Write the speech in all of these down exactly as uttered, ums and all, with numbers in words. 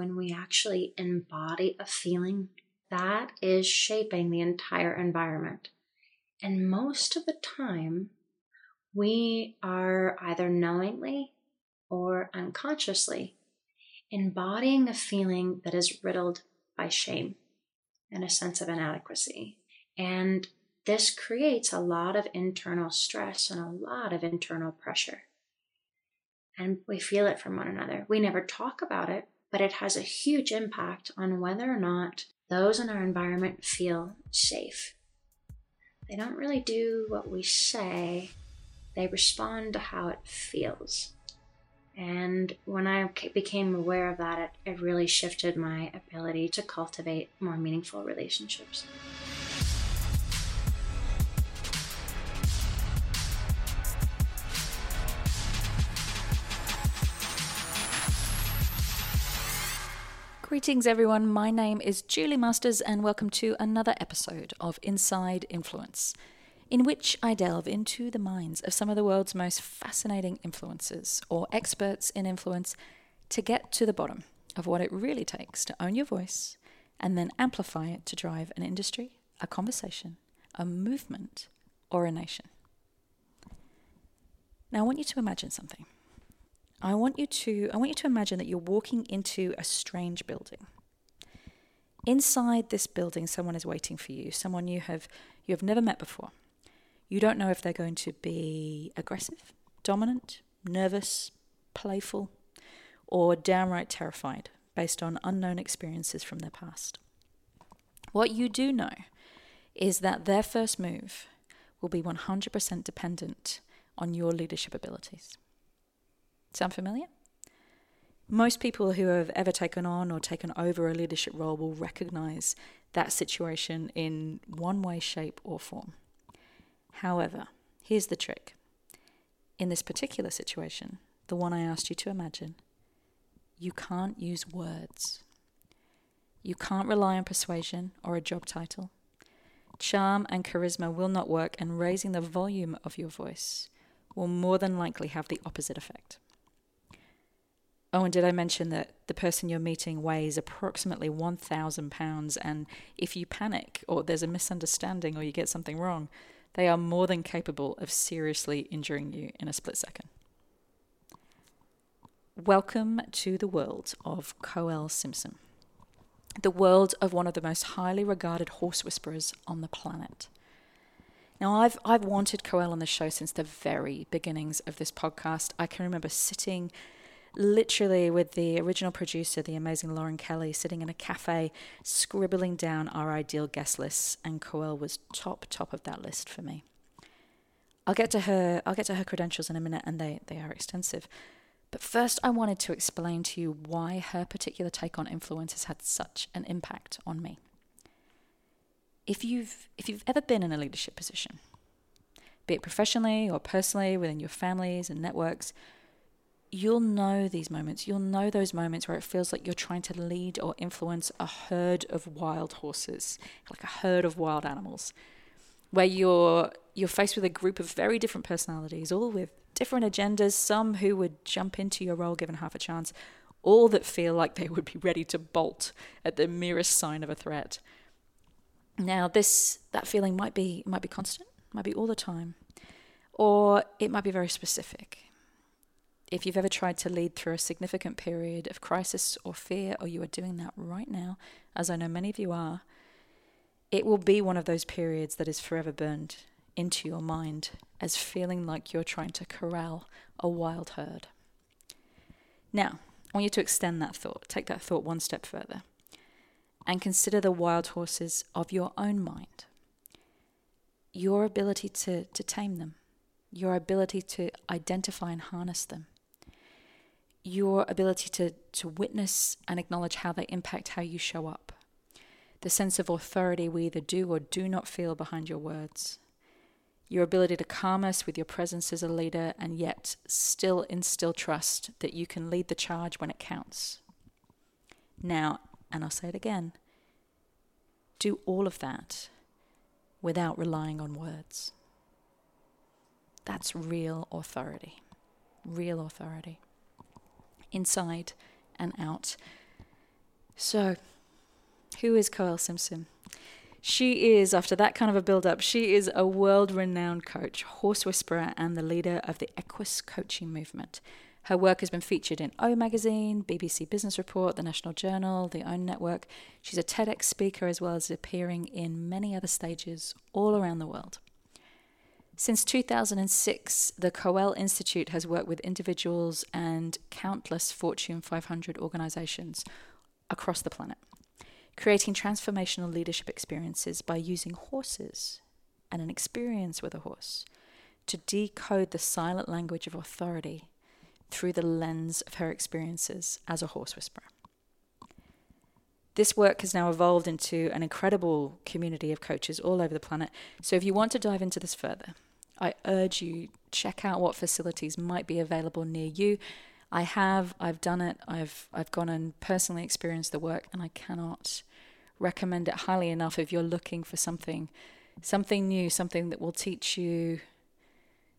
when we actually embody a feeling, that is shaping the entire environment. And most of the time, we are either knowingly or unconsciously embodying a feeling that is riddled by shame and a sense of inadequacy. And this creates a lot of internal stress and a lot of internal pressure. And we feel it from one another. We never talk about it, but it has a huge impact on whether or not those in our environment feel safe. They don't really do what we say. They respond to how it feels. And when I became aware of that, it, it really shifted my ability to cultivate more meaningful relationships. Greetings everyone, my name is Julie Masters and welcome to another episode of Inside Influence, in which I delve into the minds of some of the world's most fascinating influencers or experts in influence to get to the bottom of what it really takes to own your voice and then amplify it to drive an industry, a conversation, a movement, or a nation. Now I want you to imagine something. I want you to I want you to imagine that you're walking into a strange building. Inside this building, someone is waiting for you, someone you have you have never met before. You don't know if they're going to be aggressive, dominant, nervous, playful, or downright terrified based on unknown experiences from their past. What you do know is that their first move will be one hundred percent dependent on your leadership abilities. Sound familiar? Most people who have ever taken on or taken over a leadership role will recognize that situation in one way, shape, or form. However, here's the trick. In this particular situation, the one I asked you to imagine, you can't use words. You can't rely on persuasion or a job title. Charm and charisma will not work, and raising the volume of your voice will more than likely have the opposite effect. Oh, and did I mention that the person you're meeting weighs approximately one thousand pounds, and if you panic or there's a misunderstanding or you get something wrong, they are more than capable of seriously injuring you in a split second. Welcome to the world of Koelle Simpson, the world of one of the most highly regarded horse whisperers on the planet. Now, I've I've wanted Koelle on the show since the very beginnings of this podcast. I can remember sitting literally with the original producer, the amazing Lauren Kelly, sitting in a cafe, scribbling down our ideal guest lists, and Koelle was top, top of that list for me. I'll get to her, I'll get to her credentials in a minute, and they, they are extensive. But first, I wanted to explain to you why her particular take on influence has had such an impact on me. If you've, if you've ever been in a leadership position, be it professionally or personally, within your families and networks, you'll know these moments. You'll know those moments where it feels like you're trying to lead or influence a herd of wild horses, like a herd of wild animals, where you're you're faced with a group of very different personalities, all with different agendas, some who would jump into your role given half a chance, all that feel like they would be ready to bolt at the merest sign of a threat. Now, this that feeling might be might be constant, might be all the time, or it might be very specific. If you've ever tried to lead through a significant period of crisis or fear, or you are doing that right now, as I know many of you are, it will be one of those periods that is forever burned into your mind as feeling like you're trying to corral a wild herd. Now, I want you to extend that thought, take that thought one step further, and consider the wild horses of your own mind. Your ability to, to tame them, your ability to identify and harness them, your ability to, to witness and acknowledge how they impact how you show up, the sense of authority we either do or do not feel behind your words, your ability to calm us with your presence as a leader and yet still instill trust that you can lead the charge when it counts. Now, and I'll say it again, do all of that without relying on words. That's real authority, real authority, inside and out. So, who is Koelle Simpson? She is, after that kind of a build-up, she is a world-renowned coach, horse whisperer, and the leader of the Equus Coaching Movement. Her work has been featured in O Magazine, B B C Business Report, The National Journal, the OWN Network. She's a Tedx speaker as well as appearing in many other stages all around the world. Since two thousand six, the Koelle Institute has worked with individuals and countless Fortune five hundred organizations across the planet, creating transformational leadership experiences by using horses and an experience with a horse to decode the silent language of authority through the lens of her experiences as a horse whisperer. This work has now evolved into an incredible community of coaches all over the planet. So if you want to dive into this further, I urge you, check out what facilities might be available near you. I have, I've done it, I've I've gone and personally experienced the work, and I cannot recommend it highly enough if you're looking for something, something new, something that will teach you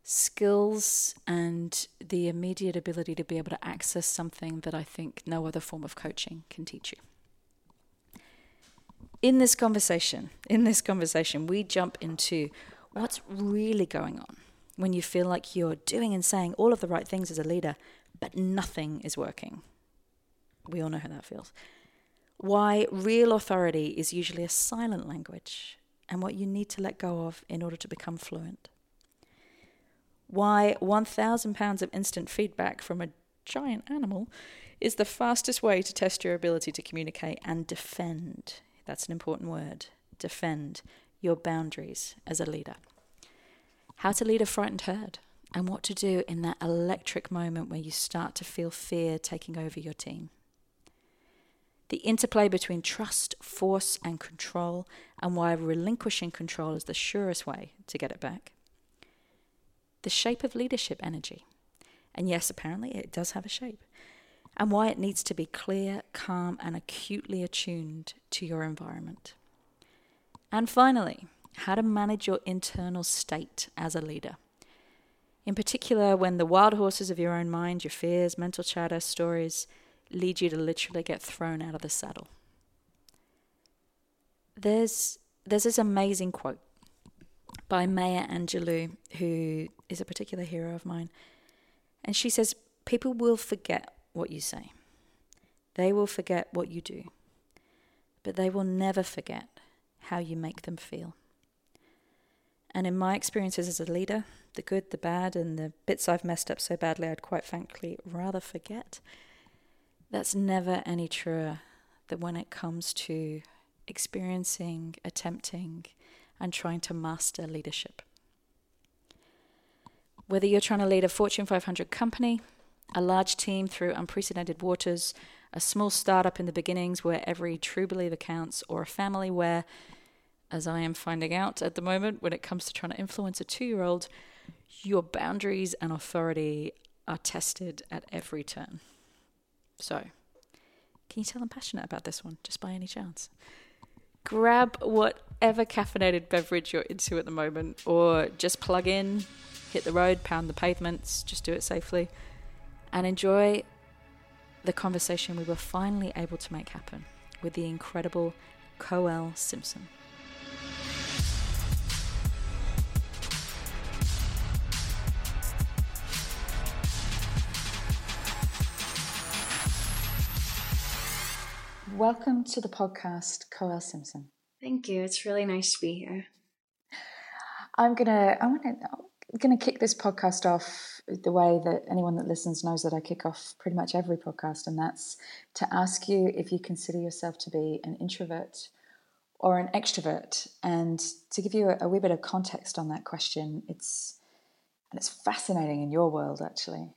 skills and the immediate ability to be able to access something that I think no other form of coaching can teach you. In this conversation, in this conversation, we jump into what's really going on when you feel like you're doing and saying all of the right things as a leader, but nothing is working. We all know how that feels. Why real authority is usually a silent language, and what you need to let go of in order to become fluent. Why one thousand pounds of instant feedback from a giant animal is the fastest way to test your ability to communicate and defend. That's an important word. Defend your boundaries as a leader. How to lead a frightened herd, and what to do in that electric moment where you start to feel fear taking over your team. The interplay between trust, force, and control, and why relinquishing control is the surest way to get it back. The shape of leadership energy. And yes, apparently it does have a shape. And why it needs to be clear, calm, and acutely attuned to your environment. And finally, how to manage your internal state as a leader. In particular, when the wild horses of your own mind, your fears, mental chatter, stories, lead you to literally get thrown out of the saddle. There's, there's this amazing quote by Maya Angelou, who is a particular hero of mine. And she says, people will forget what you say. They will forget what you do. But they will never forget how you make them feel. And in my experiences as a leader, the good, the bad, and the bits I've messed up so badly I'd quite frankly rather forget, that's never any truer than when it comes to experiencing, attempting, and trying to master leadership. Whether you're trying to lead a Fortune five hundred company, a large team through unprecedented waters, a small startup in the beginnings where every true believer counts, or a family where, as I am finding out at the moment, when it comes to trying to influence a two-year-old, your boundaries and authority are tested at every turn. So, can you tell I'm passionate about this one, just by any chance? Grab whatever caffeinated beverage you're into at the moment, or just plug in, hit the road, pound the pavements, just do it safely, and enjoy the conversation we were finally able to make happen with the incredible Koelle Simpson. Welcome to the podcast, Koelle Simpson. Thank you. It's really nice to be here. I'm gonna. I want to. I'm gonna kick this podcast off the way that anyone that listens knows that I kick off pretty much every podcast, and that's to ask you if you consider yourself to be an introvert or an extrovert. And to give you a, a wee bit of context on that question, it's and it's fascinating in your world, actually,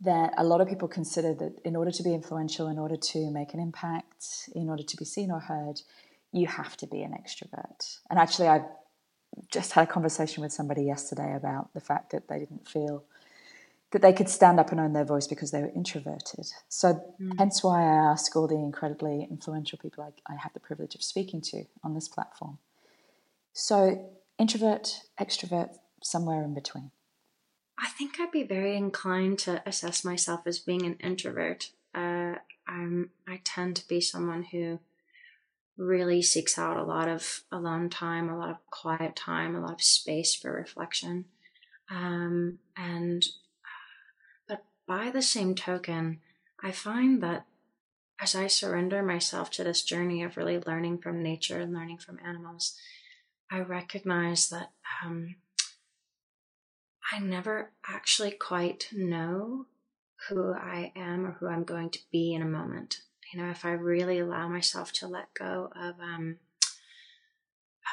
that a lot of people consider that in order to be influential, in order to make an impact, in order to be seen or heard, you have to be an extrovert. And actually, I just had a conversation with somebody yesterday about the fact that they didn't feel that they could stand up and own their voice because they were introverted. So mm. hence why I ask all the incredibly influential people I, I have the privilege of speaking to on this platform. So introvert, extrovert, somewhere in between. I think I'd be very inclined to assess myself as being an introvert. Uh, I'm, I tend to be someone who really seeks out a lot of alone time, a lot of quiet time, a lot of space for reflection. Um, and, but by the same token, I find that as I surrender myself to this journey of really learning from nature and learning from animals, I recognize that, um, I never actually quite know who I am or who I'm going to be in a moment. You know, if I really allow myself to let go of um,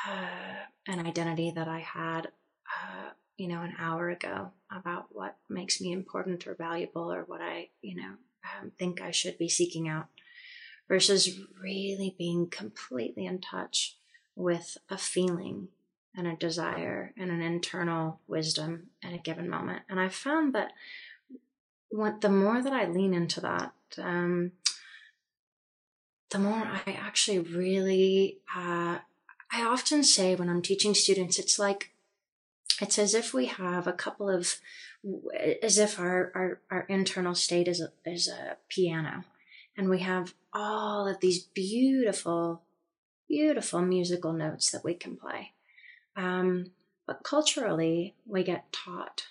uh, an identity that I had, uh, you know, an hour ago about what makes me important or valuable or what I, you know, um, think I should be seeking out, versus really being completely in touch with a feeling and a desire and an internal wisdom at a given moment. And I found that when, the more that I lean into that, um, the more I actually really, uh, I often say when I'm teaching students, it's like, it's as if we have a couple of, as if our, our, our internal state is a, is a piano, and we have all of these beautiful, beautiful musical notes that we can play. Um, but culturally, we get taught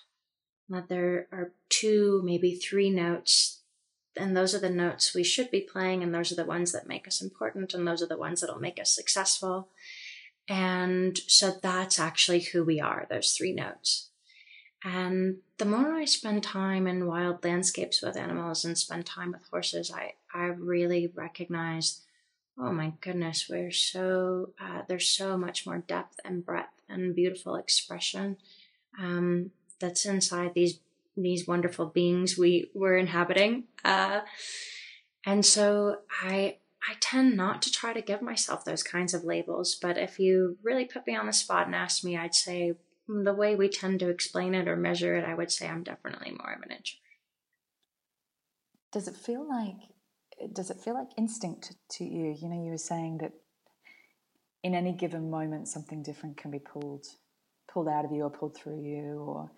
that there are two, maybe three notes, and those are the notes we should be playing, and those are the ones that make us important, and those are the ones that'll make us successful. And so that's actually who we are, those three notes. And the more I spend time in wild landscapes with animals and spend time with horses, I, I really recognize, oh my goodness, we're so, uh, there's so much more depth and breadth and beautiful expression um, that's inside these these wonderful beings we were inhabiting. Uh, and so I I tend not to try to give myself those kinds of labels, but if you really put me on the spot and asked me, I'd say the way we tend to explain it or measure it, I would say I'm definitely more of an introvert. Does it feel like Does it feel like instinct to you? You know, you were saying that in any given moment, something different can be pulled, pulled out of you or pulled through you. Or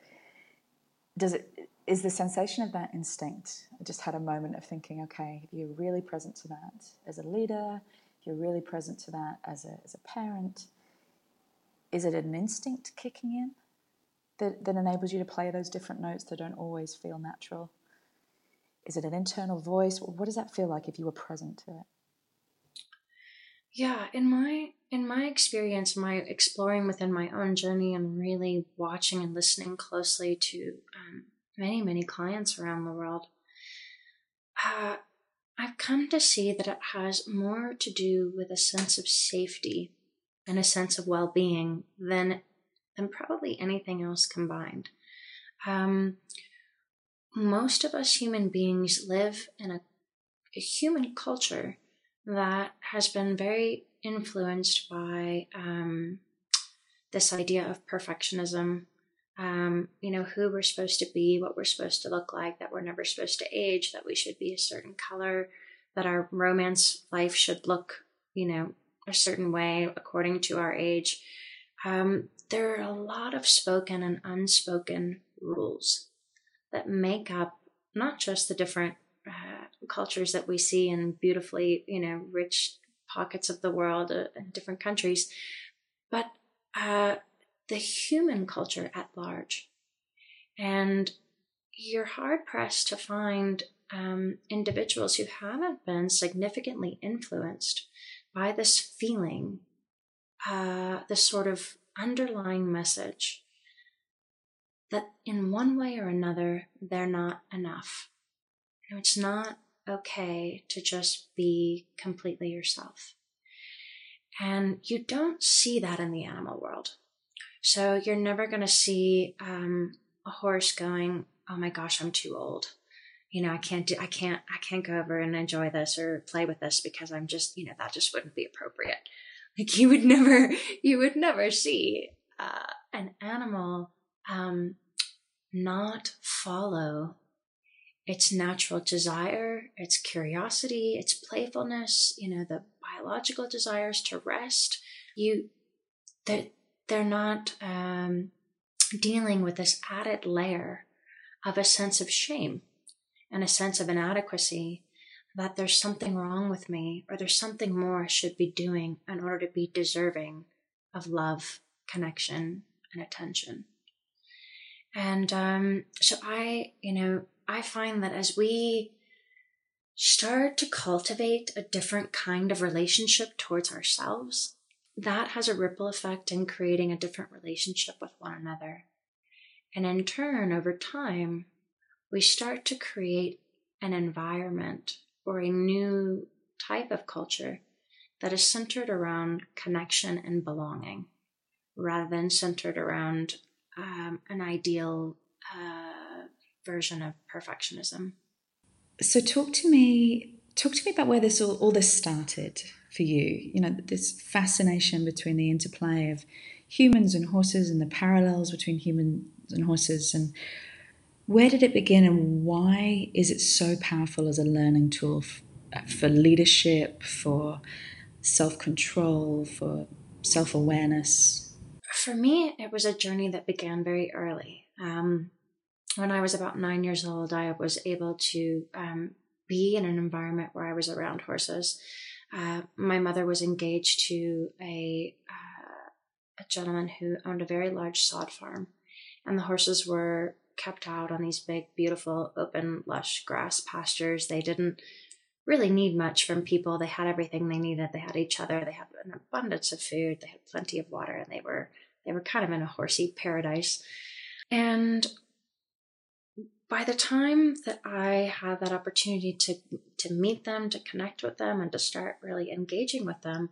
does it? Is the sensation of that instinct? I just had a moment of thinking, okay, you're really present to that as a leader. You're really present to that as a as a parent. Is it an instinct kicking in that that enables you to play those different notes that don't always feel natural? Is it an internal voice? What does that feel like if you were present to it? Yeah, in my in my experience, my exploring within my own journey and really watching and listening closely to um, many, many clients around the world, uh, I've come to see that it has more to do with a sense of safety and a sense of well-being than, than probably anything else combined. Um Most of us human beings live in a, a human culture that has been very influenced by um, this idea of perfectionism, um, you know, who we're supposed to be, what we're supposed to look like, that we're never supposed to age, that we should be a certain color, that our romance life should look, you know, a certain way according to our age. Um, there are a lot of spoken and unspoken rules that make up not just the different uh, cultures that we see in beautifully, you know, rich pockets of the world uh, in different countries, but uh, the human culture at large. And you're hard pressed to find um, individuals who haven't been significantly influenced by this feeling, uh, this sort of underlying message that in one way or another, they're not enough. You know, it's not okay to just be completely yourself. And you don't see that in the animal world. So you're never going to see um, a horse going, oh my gosh, I'm too old. You know, I can't do, I can't, I can't go over and enjoy this or play with this because I'm just, you know, that just wouldn't be appropriate. Like you would never, you would never see uh, an animal um, not follow its natural desire, its curiosity, its playfulness, you know, the biological desires to rest. You, they're, they're not um, dealing with this added layer of a sense of shame and a sense of inadequacy that there's something wrong with me or there's something more I should be doing in order to be deserving of love, connection, and attention. And um, so I, you know, I find that as we start to cultivate a different kind of relationship towards ourselves, that has a ripple effect in creating a different relationship with one another. And in turn, over time, we start to create an environment or a new type of culture that is centered around connection and belonging, rather than centered around um, an ideal uh, version of perfectionism. So talk to me, talk to me about where this all, all this started for you. You know, this fascination between the interplay of humans and horses and the parallels between humans and horses, and where did it begin, and why is it so powerful as a learning tool f- for leadership, for self-control, for self-awareness? For me, it was a journey that began very early. Um, when I was about nine years old, I was able to um, be in an environment where I was around horses. Uh, my mother was engaged to a, uh, a gentleman who owned a very large sod farm, and the horses were kept out on these big, beautiful, open, lush grass pastures. They didn't really need much from people. They had everything they needed. They had each other. They had an abundance of food. They had plenty of water, and they were they were kind of in a horsey paradise. And by the time that I had that opportunity to to meet them, to connect with them, and to start really engaging with them,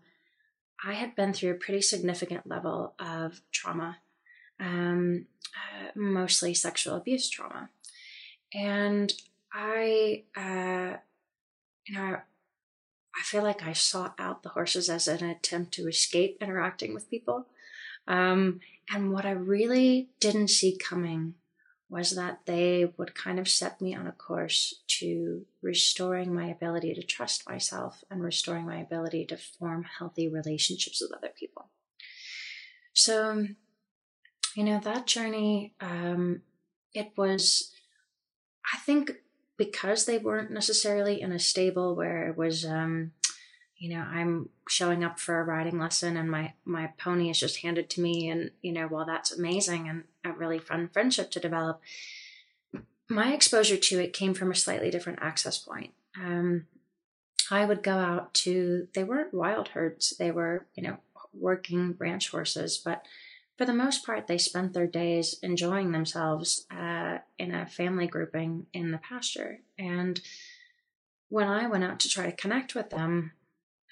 I had been through a pretty significant level of trauma. Um, uh, mostly sexual abuse trauma. And I, uh, you know, I feel like I sought out the horses as an attempt to escape interacting with people. Um, and what I really didn't see coming was that they would kind of set me on a course to restoring my ability to trust myself and restoring my ability to form healthy relationships with other people. So, you know, that journey, um, it was, I think, because they weren't necessarily in a stable where it was, um, you know, I'm showing up for a riding lesson and my, my pony is just handed to me. And, you know, while that's amazing and a really fun friendship to develop, my exposure to it came from a slightly different access point. Um, I would go out to, they weren't wild herds. They were, you know, working ranch horses, but for the most part, they spent their days enjoying themselves uh, in a family grouping in the pasture. And when I went out to try to connect with them,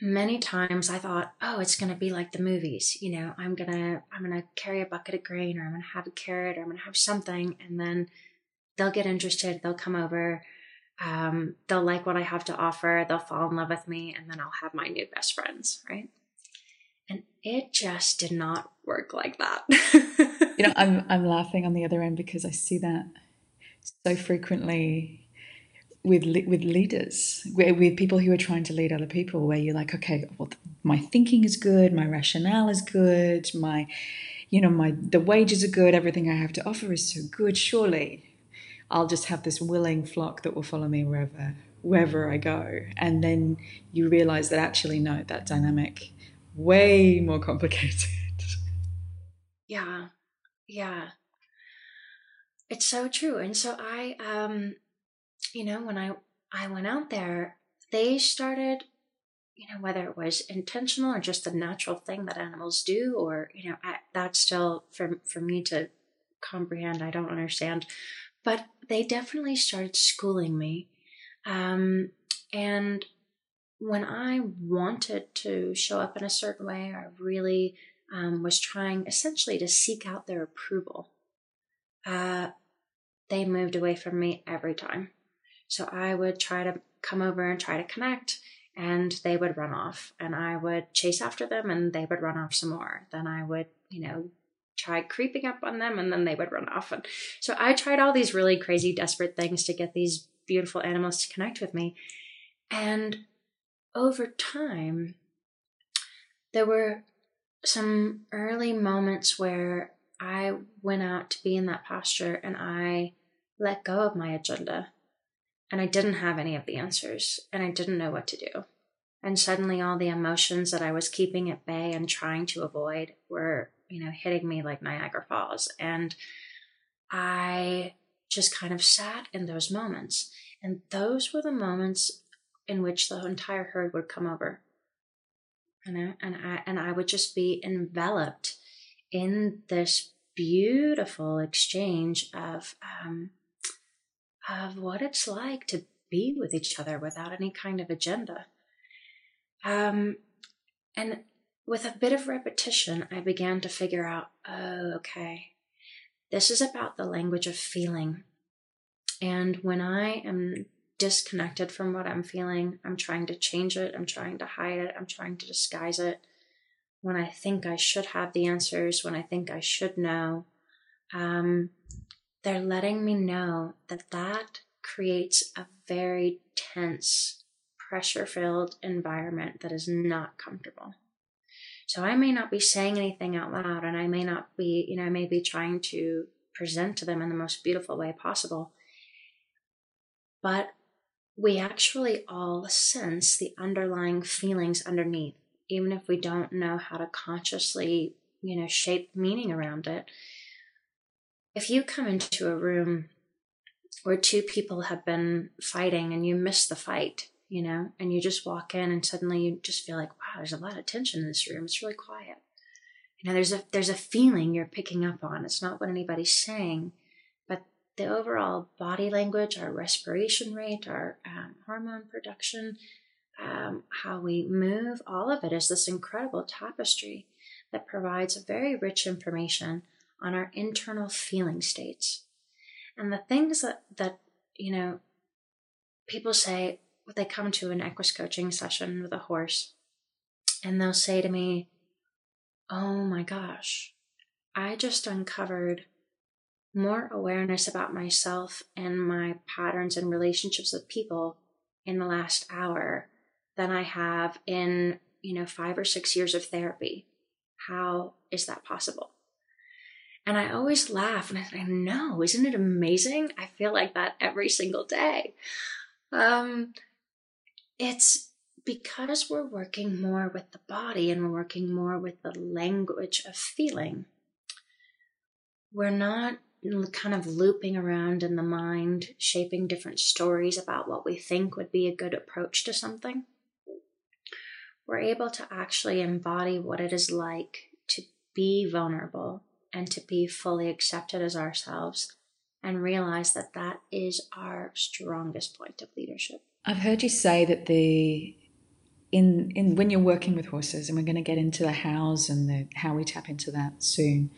many times I thought, oh, it's going to be like the movies. You know, I'm going to I'm going to carry a bucket of grain, or I'm going to have a carrot, or I'm going to have something. And then they'll get interested. They'll come over. Um, they'll like what I have to offer. They'll fall in love with me. And then I'll have my new best friends, right? And it just did not work like that. You know, I'm I'm laughing on the other end because I see that so frequently with with leaders, with people who are trying to lead other people, where you're like, okay, well, my thinking is good, my rationale is good, my, you know, my the wages are good, everything I have to offer is so good. Surely, I'll just have this willing flock that will follow me wherever wherever I go. And then you realize that actually, no, that dynamic way more complicated. Yeah. Yeah. It's so true. And so I, um, you know, when I, I went out there, they started, you know, whether it was intentional or just the natural thing that animals do, or, you know, I, that's still for, for me to comprehend. I don't understand, but they definitely started schooling me. Um, and when I wanted to show up in a certain way, I really um, was trying essentially to seek out their approval. Uh, they moved away from me every time. So I would try to come over and try to connect, and they would run off, and I would chase after them, and they would run off some more. Then I would, you know, try creeping up on them, and then they would run off. And so I tried all these really crazy, desperate things to get these beautiful animals to connect with me. And over time, there were some early moments where I went out to be in that pasture and I let go of my agenda and I didn't have any of the answers, and I didn't know what to do. And suddenly all the emotions that I was keeping at bay and trying to avoid were, you know, hitting me like Niagara Falls. And I just kind of sat in those moments. And those were the moments in which the entire herd would come over. You know, and I and I would just be enveloped in this beautiful exchange of um, of what it's like to be with each other without any kind of agenda. Um, and with a bit of repetition, I began to figure out, oh, okay, this is about the language of feeling. And when I am disconnected from what I'm feeling, I'm trying to change it, I'm trying to hide it, I'm trying to disguise it. When I think I should have the answers, when I think I should know, um, they're letting me know that that creates a very tense, pressure-filled environment that is not comfortable. So I may not be saying anything out loud, and I may not be, you know, I may be trying to present to them in the most beautiful way possible, but we actually all sense the underlying feelings underneath, even if we don't know how to consciously, you know, shape meaning around it. If you come into a room where two people have been fighting and you miss the fight, you know, and you just walk in and suddenly you just feel like, wow, there's a lot of tension in this room. It's really quiet. You know, there's a, there's a feeling you're picking up on. It's not what anybody's saying, but the overall body language, our respiration rate, our um, hormone production, um, how we move, all of it is this incredible tapestry that provides very rich information on our internal feeling states. And the things that, that, you know, people say, they come to an equus coaching session with a horse and they'll say to me, oh my gosh, I just uncovered more awareness about myself and my patterns and relationships with people in the last hour than I have in, you know, five or six years of therapy. How is that possible? And I always laugh and I say, no, isn't it amazing? I feel like that every single day. Um, It's because we're working more with the body and we're working more with the language of feeling. We're not kind of looping around in the mind, shaping different stories about what we think would be a good approach to something. We're able to actually embody what it is like to be vulnerable and to be fully accepted as ourselves and realize that that is our strongest point of leadership. I've heard you say that the in in when you're working with horses, and we're going to get into the hows and the how we tap into that soon,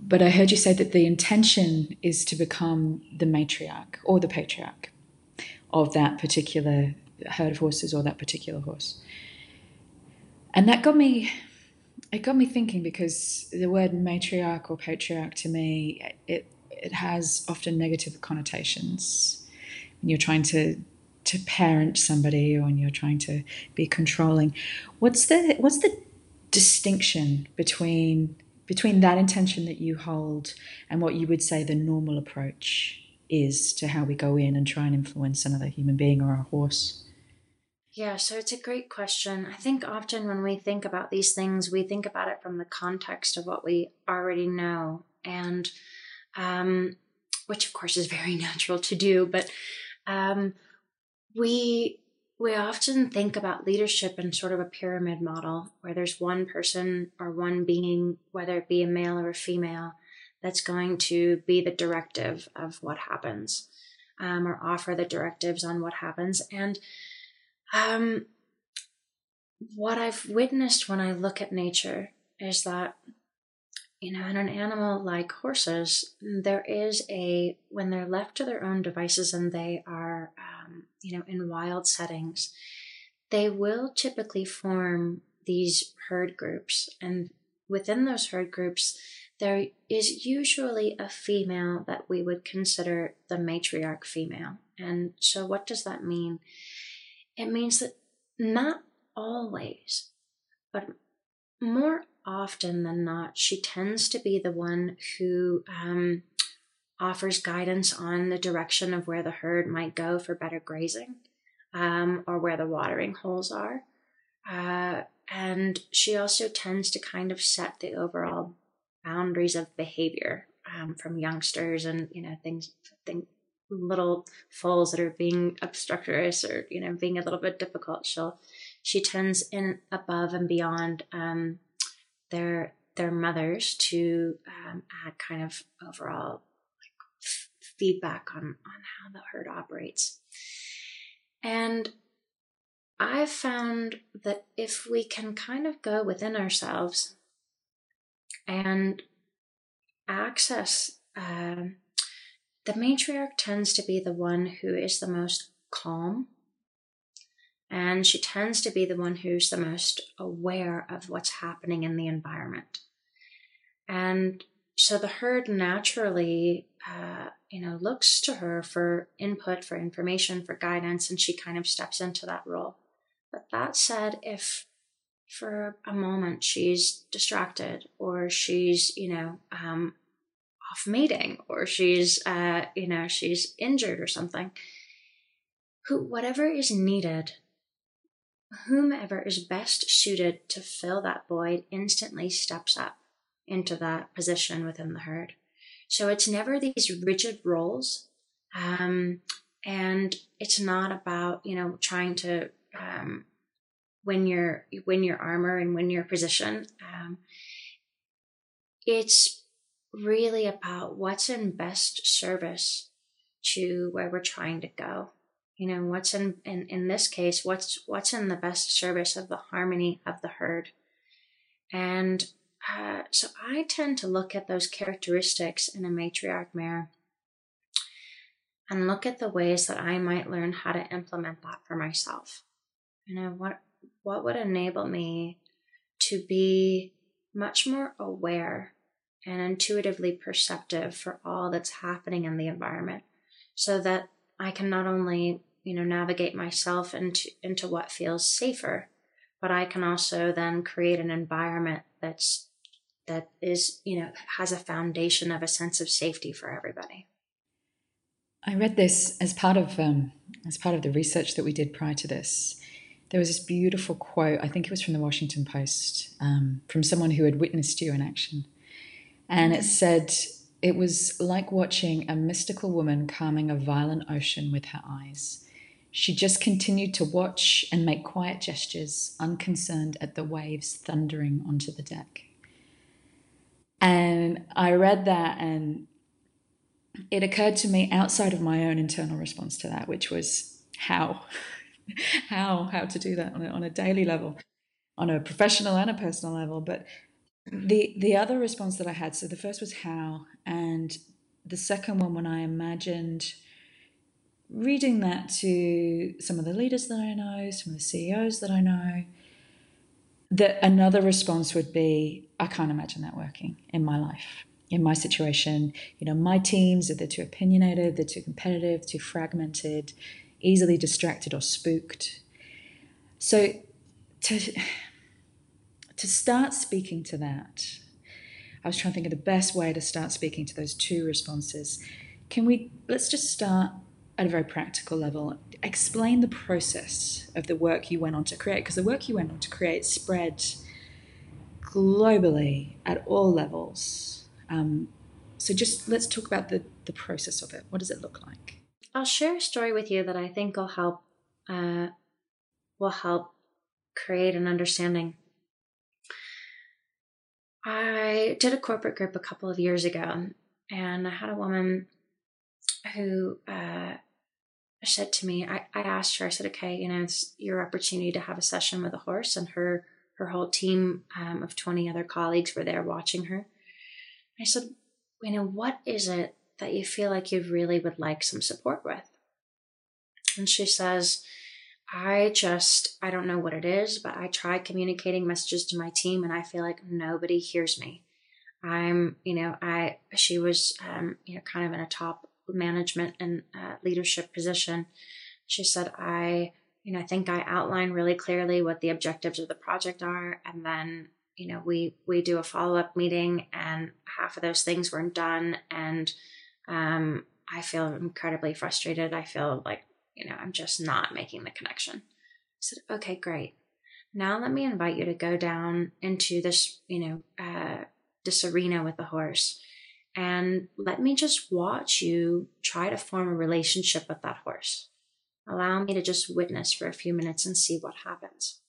but I heard you say that the intention is to become the matriarch or the patriarch of that particular herd of horses or that particular horse. And that got me it got me thinking, because the word matriarch or patriarch to me, it it has often negative connotations. When you're trying to to parent somebody, or when you're trying to be controlling, what's the what's the distinction between between that intention that you hold and what you would say the normal approach is to how we go in and try and influence another human being or a horse? Yeah, so it's a great question. I think often when we think about these things, we think about it from the context of what we already know, and um, which of course is very natural to do, but Um, we, we often think about leadership in sort of a pyramid model where there's one person or one being, whether it be a male or a female, that's going to be the directive of what happens, um, or offer the directives on what happens. And, um, what I've witnessed when I look at nature is that, you know, in an animal like horses, there is a, when they're left to their own devices and they are, um, you know, in wild settings, they will typically form these herd groups. And within those herd groups, there is usually a female that we would consider the matriarch female. And so what does that mean? It means that not always, but more often than not, she tends to be the one who um, offers guidance on the direction of where the herd might go for better grazing, um, or where the watering holes are. Uh, and she also tends to kind of set the overall boundaries of behavior um, from youngsters and, you know, things, things, little foals that are being obstreperous or, you know, being a little bit difficult. She'll, she tends in above and beyond um, their their mothers to um, add kind of overall feedback on, on how the herd operates. And I've found that if we can kind of go within ourselves and access, um, the matriarch tends to be the one who is the most calm, and she tends to be the one who's the most aware of what's happening in the environment. And so the herd naturally, uh, you know, looks to her for input, for information, for guidance, and she kind of steps into that role. But that said, if for a moment she's distracted, or she's, you know, um, off mating, or she's, uh, you know, she's injured or something, who, whatever is needed, whomever is best suited to fill that void instantly steps up into that position within the herd. So it's never these rigid roles. Um, and it's not about, you know, trying to um, win your, win your armor and win your position. Um, it's really about what's in best service to where we're trying to go. You know, what's in, in, in this case, what's, what's in the best service of the harmony of the herd. And Uh, so I tend to look at those characteristics in a matriarch mirror and look at the ways that I might learn how to implement that for myself. You know, what, what would enable me to be much more aware and intuitively perceptive for all that's happening in the environment, so that I can not only, you know, navigate myself into, into what feels safer, but I can also then create an environment that's that is, you know, has a foundation of a sense of safety for everybody. I read this as part of um, as part of the research that we did prior to this. There was this beautiful quote, I think it was from the Washington Post, um, from someone who had witnessed you in action. And it said, it was like watching a mystical woman calming a violent ocean with her eyes. She just continued to watch and make quiet gestures, unconcerned at the waves thundering onto the deck. And I read that, and it occurred to me outside of my own internal response to that, which was how, how, how to do that on a, on a daily level, on a professional and a personal level. But the, the other response that I had, so the first was how, and the second one, when I imagined reading that to some of the leaders that I know, some of the C E Os that I know, that another response would be, I can't imagine that working in my life, in my situation. You know, my teams, if they're too opinionated, they're too competitive, too fragmented, easily distracted or spooked. So to, to start speaking to that, I was trying to think of the best way to start speaking to those two responses. Can we, let's just start at a very practical level, explain the process of the work you went on to create, because the work you went on to create spread globally at all levels. Um, so just let's talk about the, the process of it. What does it look like? I'll share a story with you that I think will help, uh, will help create an understanding. I did a corporate group a couple of years ago, and I had a woman who uh, said to me, I, I asked her, I said, okay, you know, it's your opportunity to have a session with a horse. And her, her whole team um, of twenty other colleagues were there watching her. I said, you know, what is it that you feel like you really would like some support with? And she says, I just, I don't know what it is, but I try communicating messages to my team and I feel like nobody hears me. I'm, you know, I, she was, um, you know, kind of in a top management and uh, leadership position. She said, I, you know, I think I outline really clearly what the objectives of the project are. And then, you know, we, we do a follow-up meeting and half of those things weren't done. And Um, I feel incredibly frustrated. I feel like, you know, I'm just not making the connection. I said, okay, great. Now let me invite you to go down into this, you know, uh, this arena with the horse. And let me just watch you try to form a relationship with that horse. Allow me to just witness for a few minutes and see what happens.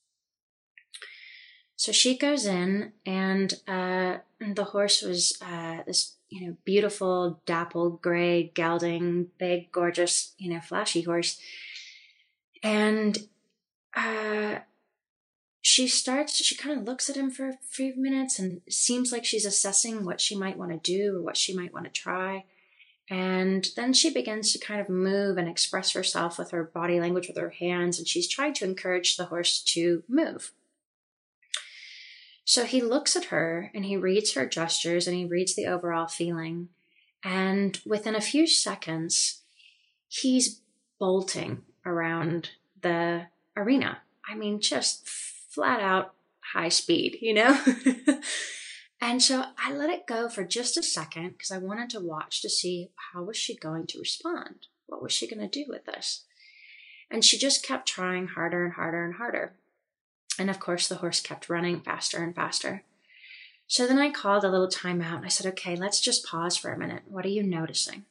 So she goes in, and uh, the horse was uh, this, you know, beautiful, dappled, gray, gelding, big, gorgeous, you know, flashy horse. And uh, she starts, she kind of looks at him for a few minutes and seems like she's assessing what she might want to do or what she might want to try. And then she begins to kind of move and express herself with her body language, with her hands, and she's trying to encourage the horse to move. So he looks at her and he reads her gestures and he reads the overall feeling. And within a few seconds, he's bolting around the arena. I mean, just flat out high speed, you know? And so I let it go for just a second because I wanted to watch to see how was she going to respond? What was she going to do with this? And she just kept trying harder and harder and harder. And of course, the horse kept running faster and faster. So then I called a little time out and I said, okay, let's just pause for a minute. What are you noticing?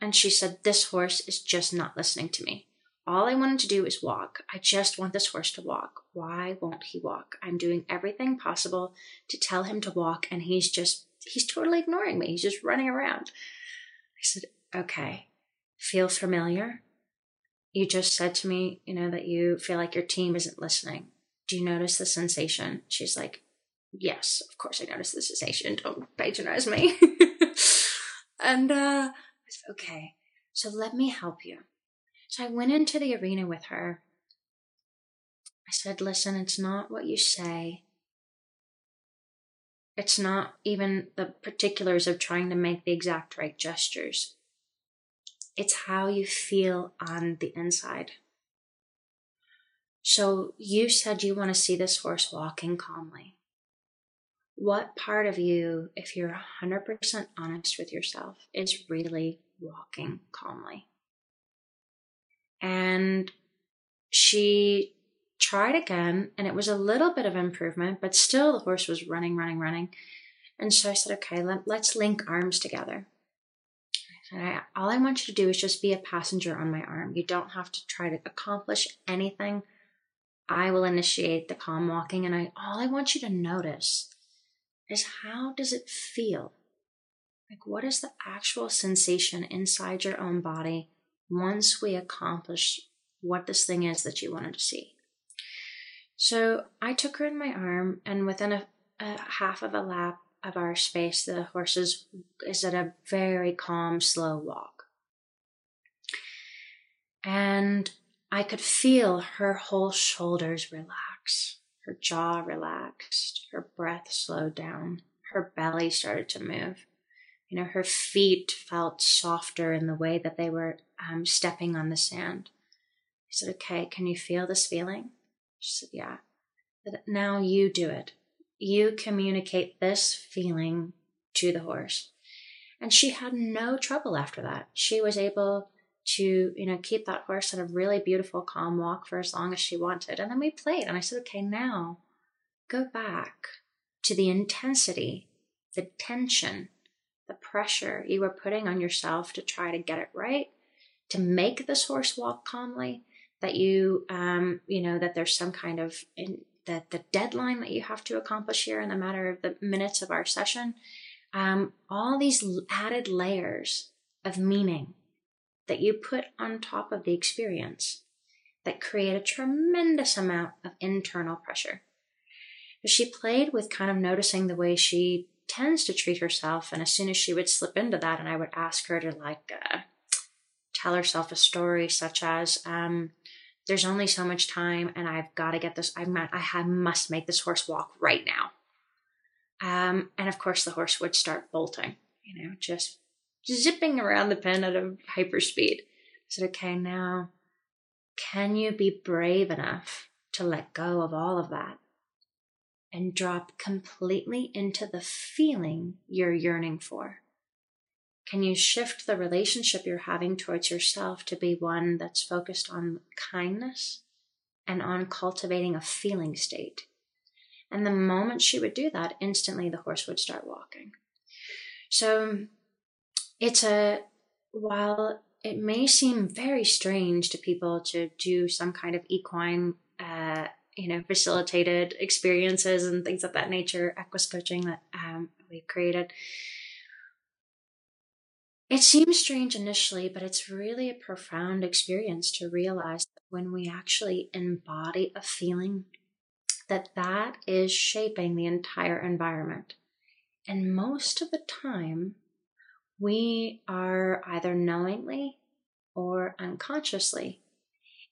And she said, this horse is just not listening to me. All I wanted to do is walk. I just want this horse to walk. Why won't he walk? I'm doing everything possible to tell him to walk, and he's just, he's totally ignoring me. He's just running around. I said, okay, feel familiar? You just said to me, you know, that you feel like your team isn't listening. Do you notice the sensation? She's like, yes, of course I notice the sensation. Don't patronize me. and uh, I said, okay, so let me help you. So I went into the arena with her. I said, listen, it's not what you say. It's not even the particulars of trying to make the exact right gestures. It's how you feel on the inside. So you said you want to see this horse walking calmly. What part of you, if you're one hundred percent honest with yourself, is really walking calmly? And she tried again, and it was a little bit of improvement, but still the horse was running, running, running. And so I said, okay, let, let's link arms together. I said, I, all I want you to do is just be a passenger on my arm. You don't have to try to accomplish anything. I will initiate the calm walking, and I all I want you to notice is how does it feel? Like, what is the actual sensation inside your own body once we accomplish what this thing is that you wanted to see? So I took her in my arm, and within a, a half of a lap of our space, the horse is, is at a very calm, slow walk. And I could feel her whole shoulders relax, her jaw relaxed, her breath slowed down, her belly started to move. You know, her feet felt softer in the way that they were um, stepping on the sand. I said, okay, can you feel this feeling? She said, yeah. I said, now you do it. You communicate this feeling to the horse. And she had no trouble after that. She was able to, you know, keep that horse in a really beautiful, calm walk for as long as she wanted. And then we played. And I said, okay, now go back to the intensity, the tension, the pressure you were putting on yourself to try to get it right, to make this horse walk calmly, that you, um, you know, that there's some kind of, in, that the deadline that you have to accomplish here in the matter of the minutes of our session, um, all these added layers of meaning that you put on top of the experience that create a tremendous amount of internal pressure. She played with kind of noticing the way she tends to treat herself, and as soon as she would slip into that, and I would ask her to like uh, tell herself a story such as um there's only so much time, and I've got to get this, I might, I have, must make this horse walk right now, um and of course the horse would start bolting, you know, just zipping around the pen at a hyper speed. I said, okay, now can you be brave enough to let go of all of that and drop completely into the feeling you're yearning for? Can you shift the relationship you're having towards yourself to be one that's focused on kindness and on cultivating a feeling state? And the moment she would do that, instantly the horse would start walking. So it's a, while it may seem very strange to people to do some kind of equine, uh, you know, facilitated experiences and things of that nature, Equus Coaching that um, we've created. It seems strange initially, but it's really a profound experience to realize that when we actually embody a feeling, that that is shaping the entire environment. And most of the time, we are either knowingly or unconsciously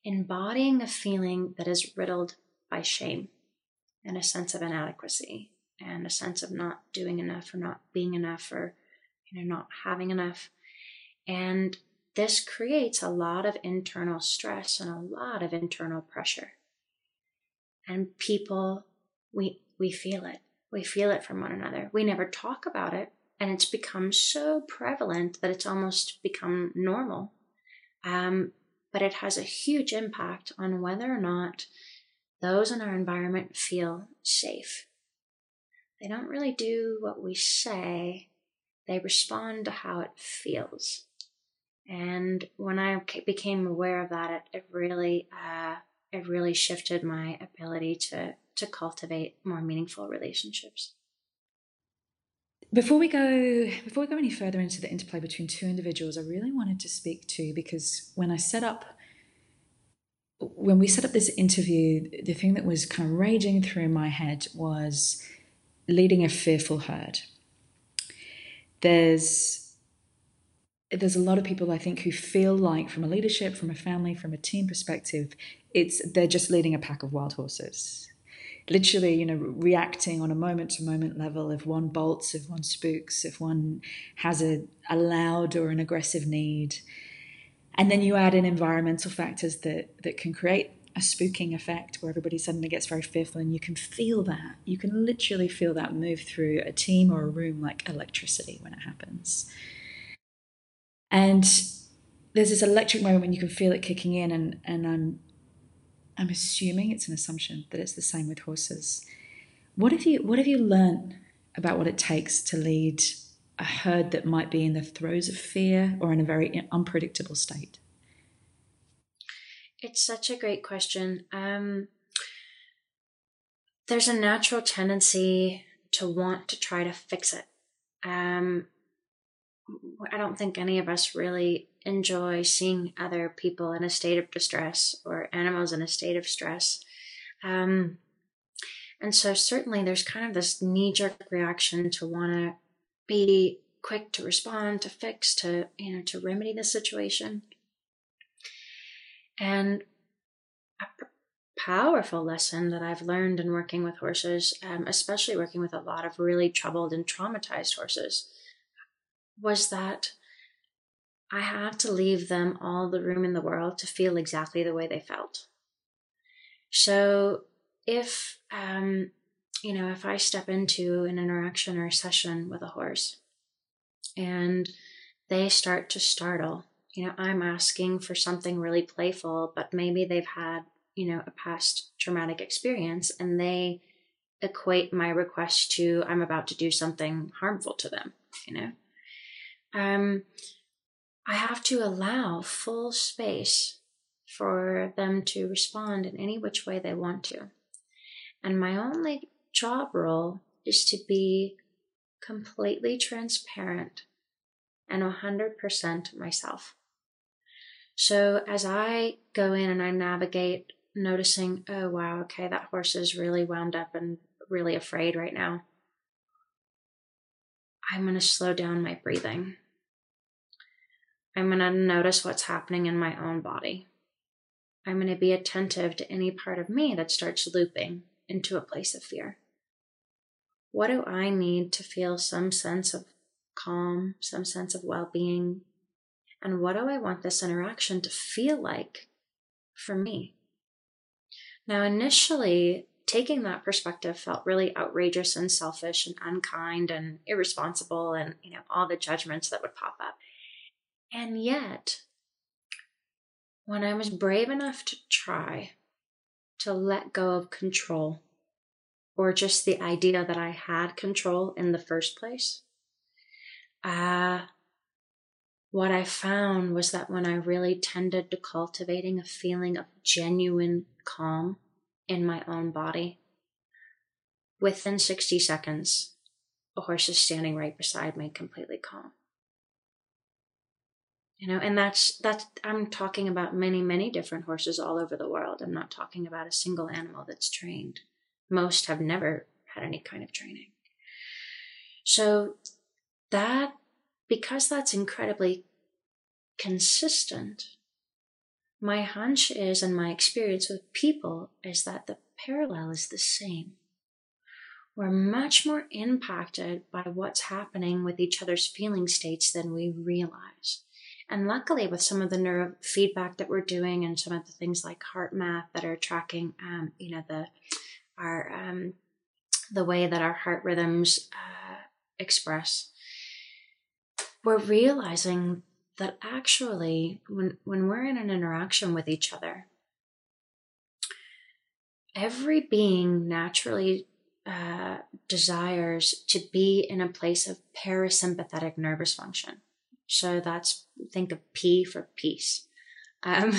embodying a feeling that is riddled by shame and a sense of inadequacy and a sense of not doing enough or not being enough or, you know, not having enough. And this creates a lot of internal stress and a lot of internal pressure. And people, we we feel it. We feel it from one another. We never talk about it, and it's become so prevalent that it's almost become normal. Um, but it has a huge impact on whether or not those in our environment feel safe. They don't really do what we say. They respond to how it feels. And when I became aware of that, it, it really... Uh, It really shifted my ability to to cultivate more meaningful relationships. Before we go, before we go any further into the interplay between two individuals, I really wanted to speak to, because when I set up, when we set up this interview, the thing that was kind of raging through my head was leading a fearful herd. There's There's a lot of people, I think, who feel like from a leadership, from a family, from a team perspective, it's they're just leading a pack of wild horses. Literally, you know, reacting on a moment-to-moment level. If one bolts, if one spooks, if one has a, a loud or an aggressive need. And then you add in environmental factors that, that can create a spooking effect where everybody suddenly gets very fearful, and you can feel that. You can literally feel that move through a team or a room like electricity when it happens. And there's this electric moment when you can feel it kicking in, and, and I'm I'm assuming, it's an assumption, that it's the same with horses. What have you what have you learned about what it takes to lead a herd that might be in the throes of fear or in a very unpredictable state? It's such a great question. Um, there's a natural tendency to want to try to fix it. Um I don't think any of us really enjoy seeing other people in a state of distress or animals in a state of stress. Um, and so certainly there's kind of this knee-jerk reaction to want to be quick to respond, to fix, to, you know, to remedy the situation. And a p- powerful lesson that I've learned in working with horses, um, especially working with a lot of really troubled and traumatized horses, was that I had to leave them all the room in the world to feel exactly the way they felt. So if, um, you know, if I step into an interaction or a session with a horse and they start to startle, you know, I'm asking for something really playful, but maybe they've had, you know, a past traumatic experience and they equate my request to I'm about to do something harmful to them, you know. Um, I have to allow full space for them to respond in any which way they want to. And my only job role is to be completely transparent and one hundred percent myself. So as I go in and I navigate noticing, oh, wow, okay, that horse is really wound up and really afraid right now, I'm going to slow down my breathing. I'm going to notice what's happening in my own body. I'm going to be attentive to any part of me that starts looping into a place of fear. What do I need to feel some sense of calm, some sense of well-being? And what do I want this interaction to feel like for me? Now, initially, taking that perspective felt really outrageous and selfish and unkind and irresponsible and, you know, all the judgments that would pop up. And yet, when I was brave enough to try to let go of control, or just the idea that I had control in the first place, uh, what I found was that when I really tended to cultivating a feeling of genuine calm in my own body, within sixty seconds, a horse is standing right beside me, completely calm. You know, and that's, that's, I'm talking about many, many different horses all over the world. I'm not talking about a single animal that's trained. Most have never had any kind of training. So that, because that's incredibly consistent, my hunch is, and my experience with people is, that the parallel is the same. We're much more impacted by what's happening with each other's feeling states than we realize. And luckily, with some of the neurofeedback that we're doing and some of the things like heart math that are tracking, um, you know, the our um, the way that our heart rhythms uh, express, we're realizing that actually, when when we're in an interaction with each other, every being naturally uh, desires to be in a place of parasympathetic nervous function. So that's, think of P for peace. Um,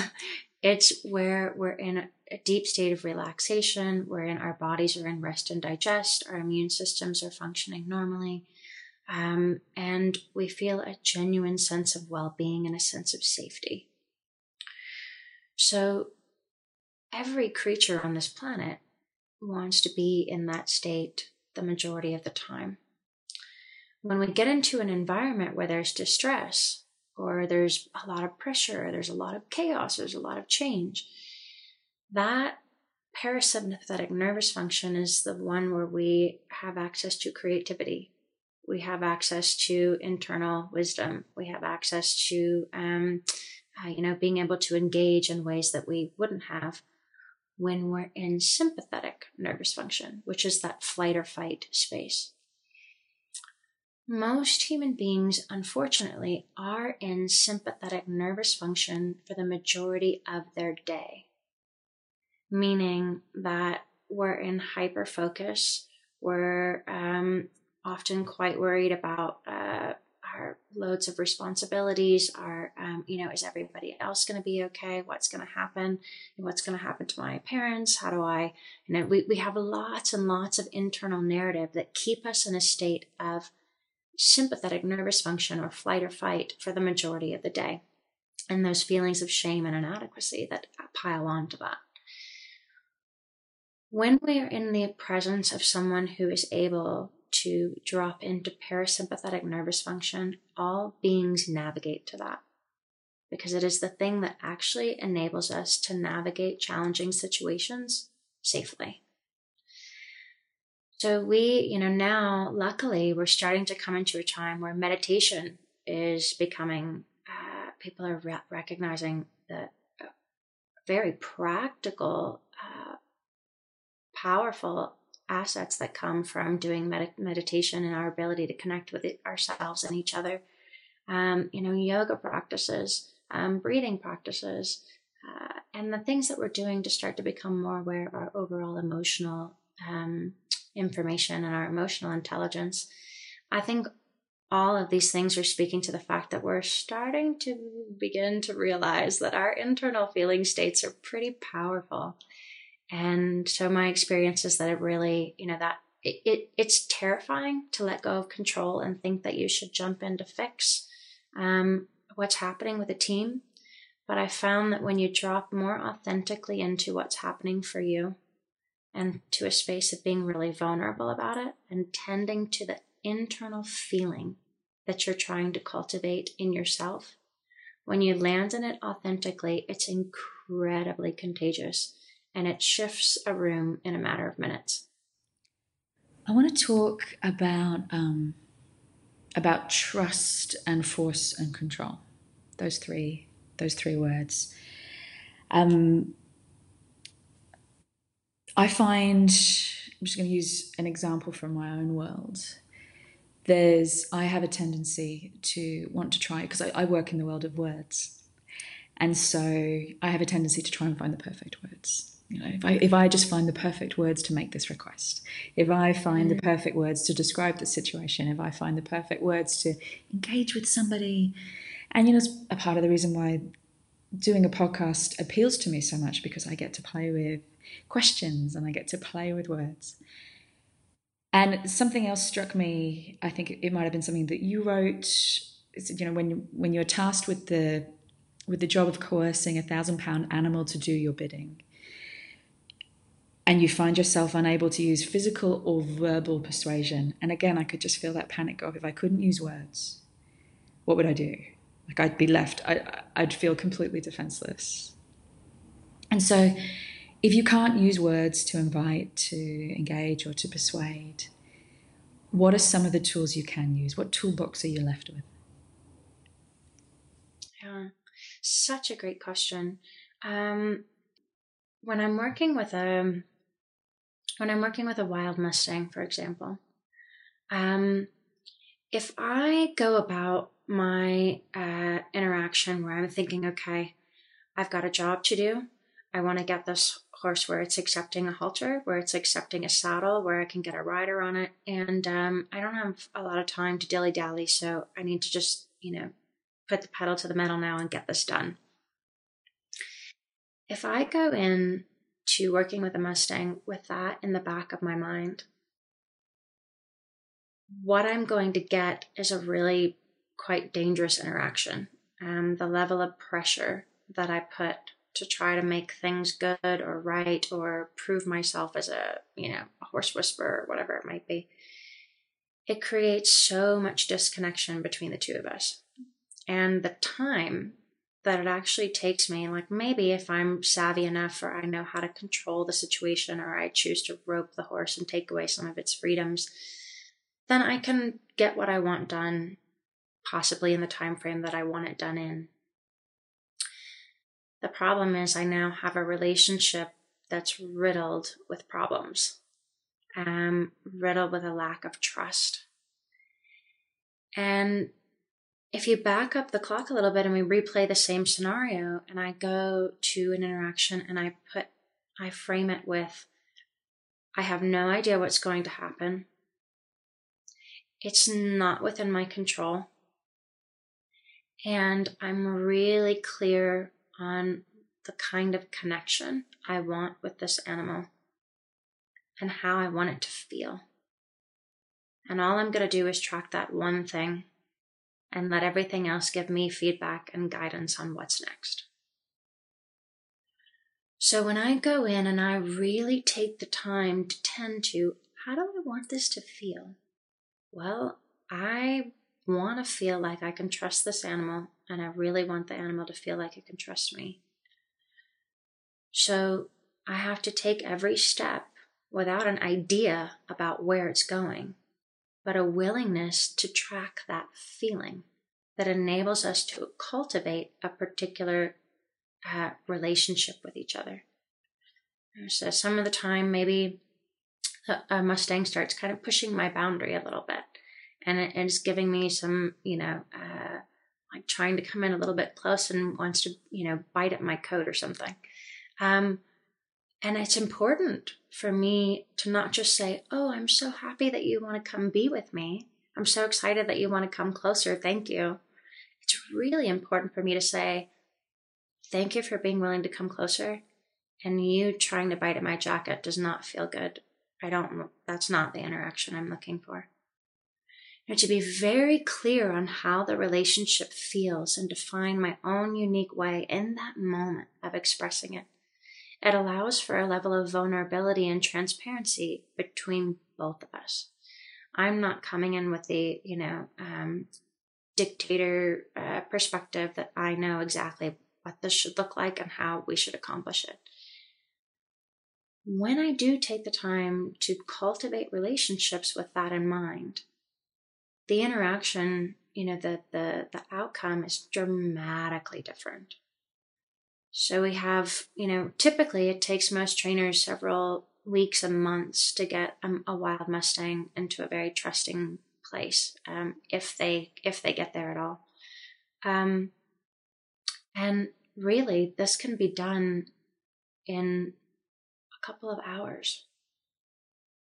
it's where we're in a, a deep state of relaxation, wherein our bodies are in rest and digest, our immune systems are functioning normally, um, and we feel a genuine sense of well-being and a sense of safety. So every creature on this planet wants to be in that state the majority of the time. When we get into an environment where there's distress, or there's a lot of pressure, or there's a lot of chaos, there's a lot of change, that parasympathetic nervous function is the one where we have access to creativity. We have access to internal wisdom. We have access to, um, uh, you know, being able to engage in ways that we wouldn't have when we're in sympathetic nervous function, which is that flight or fight space. Most human beings, unfortunately, are in sympathetic nervous function for the majority of their day, meaning that we're in hyper-focus, we're um, often quite worried about uh, our loads of responsibilities, our, um, you know, is everybody else going to be okay, what's going to happen, what's going to happen to my parents, how do I, you know, we, we have lots and lots of internal narrative that keep us in a state of sympathetic nervous function or flight or fight for the majority of the day, and those feelings of shame and inadequacy that pile on to that. When we are in the presence of someone who is able to drop into parasympathetic nervous function, all beings navigate to that, because it is the thing that actually enables us to navigate challenging situations safely. So we, you know, now, luckily, we're starting to come into a time where meditation is becoming, uh, people are re- recognizing the very practical, uh, powerful assets that come from doing med- meditation and our ability to connect with it, ourselves and each other. Um, you know, yoga practices, um, breathing practices, uh, and the things that we're doing to start to become more aware of our overall emotional um information and our emotional intelligence. I think all of these things are speaking to the fact that we're starting to begin to realize that our internal feeling states are pretty powerful. And so my experience is that it really, you know, that it, it it's terrifying to let go of control and think that you should jump in to fix um, what's happening with a team. But I found that when you drop more authentically into what's happening for you, and to a space of being really vulnerable about it and tending to the internal feeling that you're trying to cultivate in yourself, when you land in it authentically, it's incredibly contagious, and it shifts a room in a matter of minutes. I want to talk about um, about trust and force and control. Those three, those three words. Um, I find, I'm just going to use an example from my own world. There's, I have a tendency to want to try, because I, I work in the world of words. And so I have a tendency to try and find the perfect words. You know, if I, if I just find the perfect words to make this request, if I find the perfect words to describe the situation, if I find the perfect words to engage with somebody. And, you know, it's a part of the reason why doing a podcast appeals to me so much, because I get to play with questions and I get to play with words. And something else struck me, I think it might have been something that you wrote, you know, when, when you're tasked with the, with the job of coercing a thousand-pound animal to do your bidding, and you find yourself unable to use physical or verbal persuasion. And again, I could just feel that panic go, if I couldn't use words, what would I do? Like, I'd be left, I, I'd feel completely defenseless. And so if you can't use words to invite, to engage, or to persuade, what are some of the tools you can use? What toolbox are you left with? Yeah, such a great question. Um, when I'm working with a... When I'm working with a wild Mustang, for example, um, if I go about my uh, interaction where I'm thinking, okay, I've got a job to do. I want to get this horse where it's accepting a halter, where it's accepting a saddle, where I can get a rider on it. And um, I don't have a lot of time to dilly-dally, so I need to just, you know, put the pedal to the metal now and get this done. If I go in to working with a Mustang with that in the back of my mind, what I'm going to get is a really quite dangerous interaction. Um, the level of pressure that I put to try to make things good or right or prove myself as a, you know, a horse whisperer or whatever it might be, it creates so much disconnection between the two of us. And the time that it actually takes me, like maybe if I'm savvy enough or I know how to control the situation or I choose to rope the horse and take away some of its freedoms, then I can get what I want done, possibly in the time frame that I want it done in. The problem is I now have a relationship that's riddled with problems, um, riddled with a lack of trust. And if you back up the clock a little bit and we replay the same scenario, and I go to an interaction and I put, I frame it with, I have no idea what's going to happen. It's not within my control. And I'm really clear on the kind of connection I want with this animal and how I want it to feel. And all I'm going to do is track that one thing and let everything else give me feedback and guidance on what's next. So when I go in and I really take the time to tend to, how do I want this to feel? Well, I want to feel like I can trust this animal, and I really want the animal to feel like it can trust me. So I have to take every step without an idea about where it's going, but a willingness to track that feeling that enables us to cultivate a particular uh, relationship with each other. So some of the time, maybe a, a Mustang starts kind of pushing my boundary a little bit, and it, it's giving me some, you know, uh, like trying to come in a little bit close and wants to, you know, bite at my coat or something. Um, And it's important for me to not just say, oh, I'm so happy that you want to come be with me. I'm so excited that you want to come closer. Thank you. It's really important for me to say, thank you for being willing to come closer. And you trying to bite at my jacket does not feel good. I don't, that's not the interaction I'm looking for. And to be very clear on how the relationship feels and define my own unique way in that moment of expressing it. It allows for a level of vulnerability and transparency between both of us. I'm not coming in with the, you know, um, dictator uh, perspective that I know exactly what this should look like and how we should accomplish it. When I do take the time to cultivate relationships with that in mind, the interaction, you know, the the, the outcome is dramatically different. So we have, you know, typically it takes most trainers several weeks and months to get a, a wild Mustang into a very trusting place, um, if they if they get there at all. Um, and really, this can be done in a couple of hours.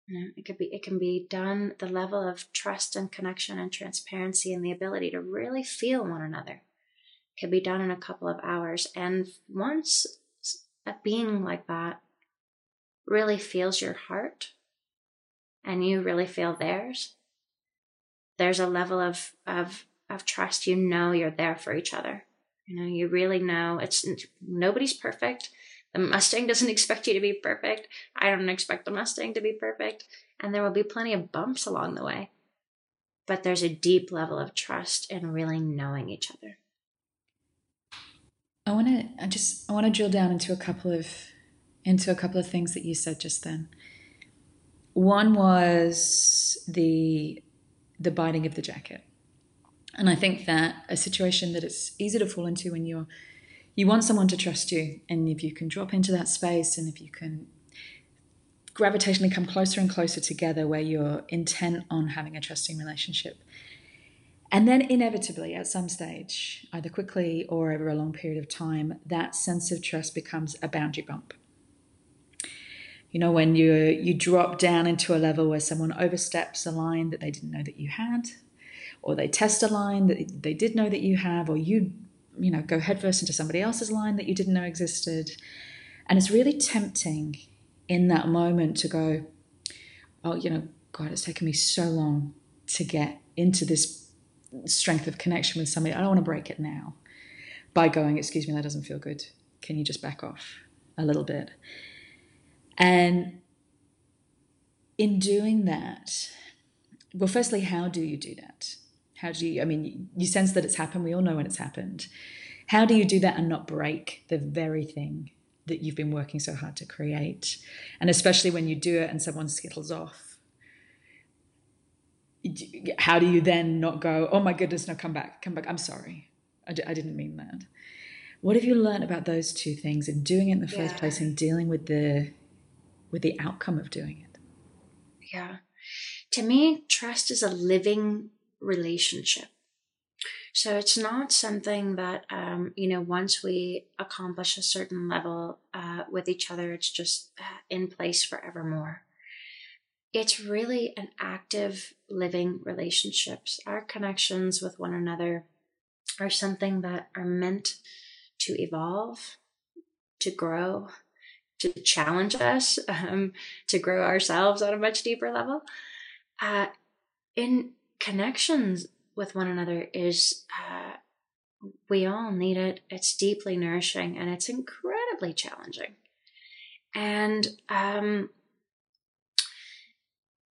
You know, it could be it can be done. The level of trust and connection and transparency and the ability to really feel one another can be done in a couple of hours. And once a being like that really feels your heart, and you really feel theirs, there's a level of of of trust. You know, you're there for each other. You know, you really know it's nobody's perfect. The Mustang doesn't expect you to be perfect. I don't expect the Mustang to be perfect. And there will be plenty of bumps along the way. But there's a deep level of trust in really knowing each other. I want to I just I want to drill down into a couple of into a couple of things that you said just then. One was the the biting of the jacket. And I think that a situation that it's easy to fall into when you're you want someone to trust you, and if you can drop into that space, and if you can gravitationally come closer and closer together where you're intent on having a trusting relationship. And then inevitably at some stage, either quickly or over a long period of time, that sense of trust becomes a boundary bump. You know, when you you drop down into a level where someone oversteps a line that they didn't know that you had, or they test a line that they did know that you have, or you you know, go headfirst into somebody else's line that you didn't know existed. And it's really tempting in that moment to go, oh, you know, God, it's taken me so long to get into this strength of connection with somebody. I don't want to break it now by going, excuse me, that doesn't feel good. Can you just back off a little bit? And in doing that, well, firstly, how do you do that? How do you, I mean, you sense that it's happened. We all know when it's happened. How do you do that and not break the very thing that you've been working so hard to create? And especially when you do it and someone skittles off, how do you then not go, oh my goodness, no, come back, come back. I'm sorry. I, d- I didn't mean that. What have you learned about those two things and doing it in the first yeah. place and dealing with the, with the outcome of doing it? Yeah. To me, trust is a living relationship. So it's not something that, um, you know, once we accomplish a certain level uh, with each other, it's just in place forevermore. It's really an active living relationships. Our connections with one another are something that are meant to evolve, to grow, to challenge us, um, to grow ourselves on a much deeper level. Uh, in Connections with one another is, uh, we all need it. It's deeply nourishing and it's incredibly challenging. And um,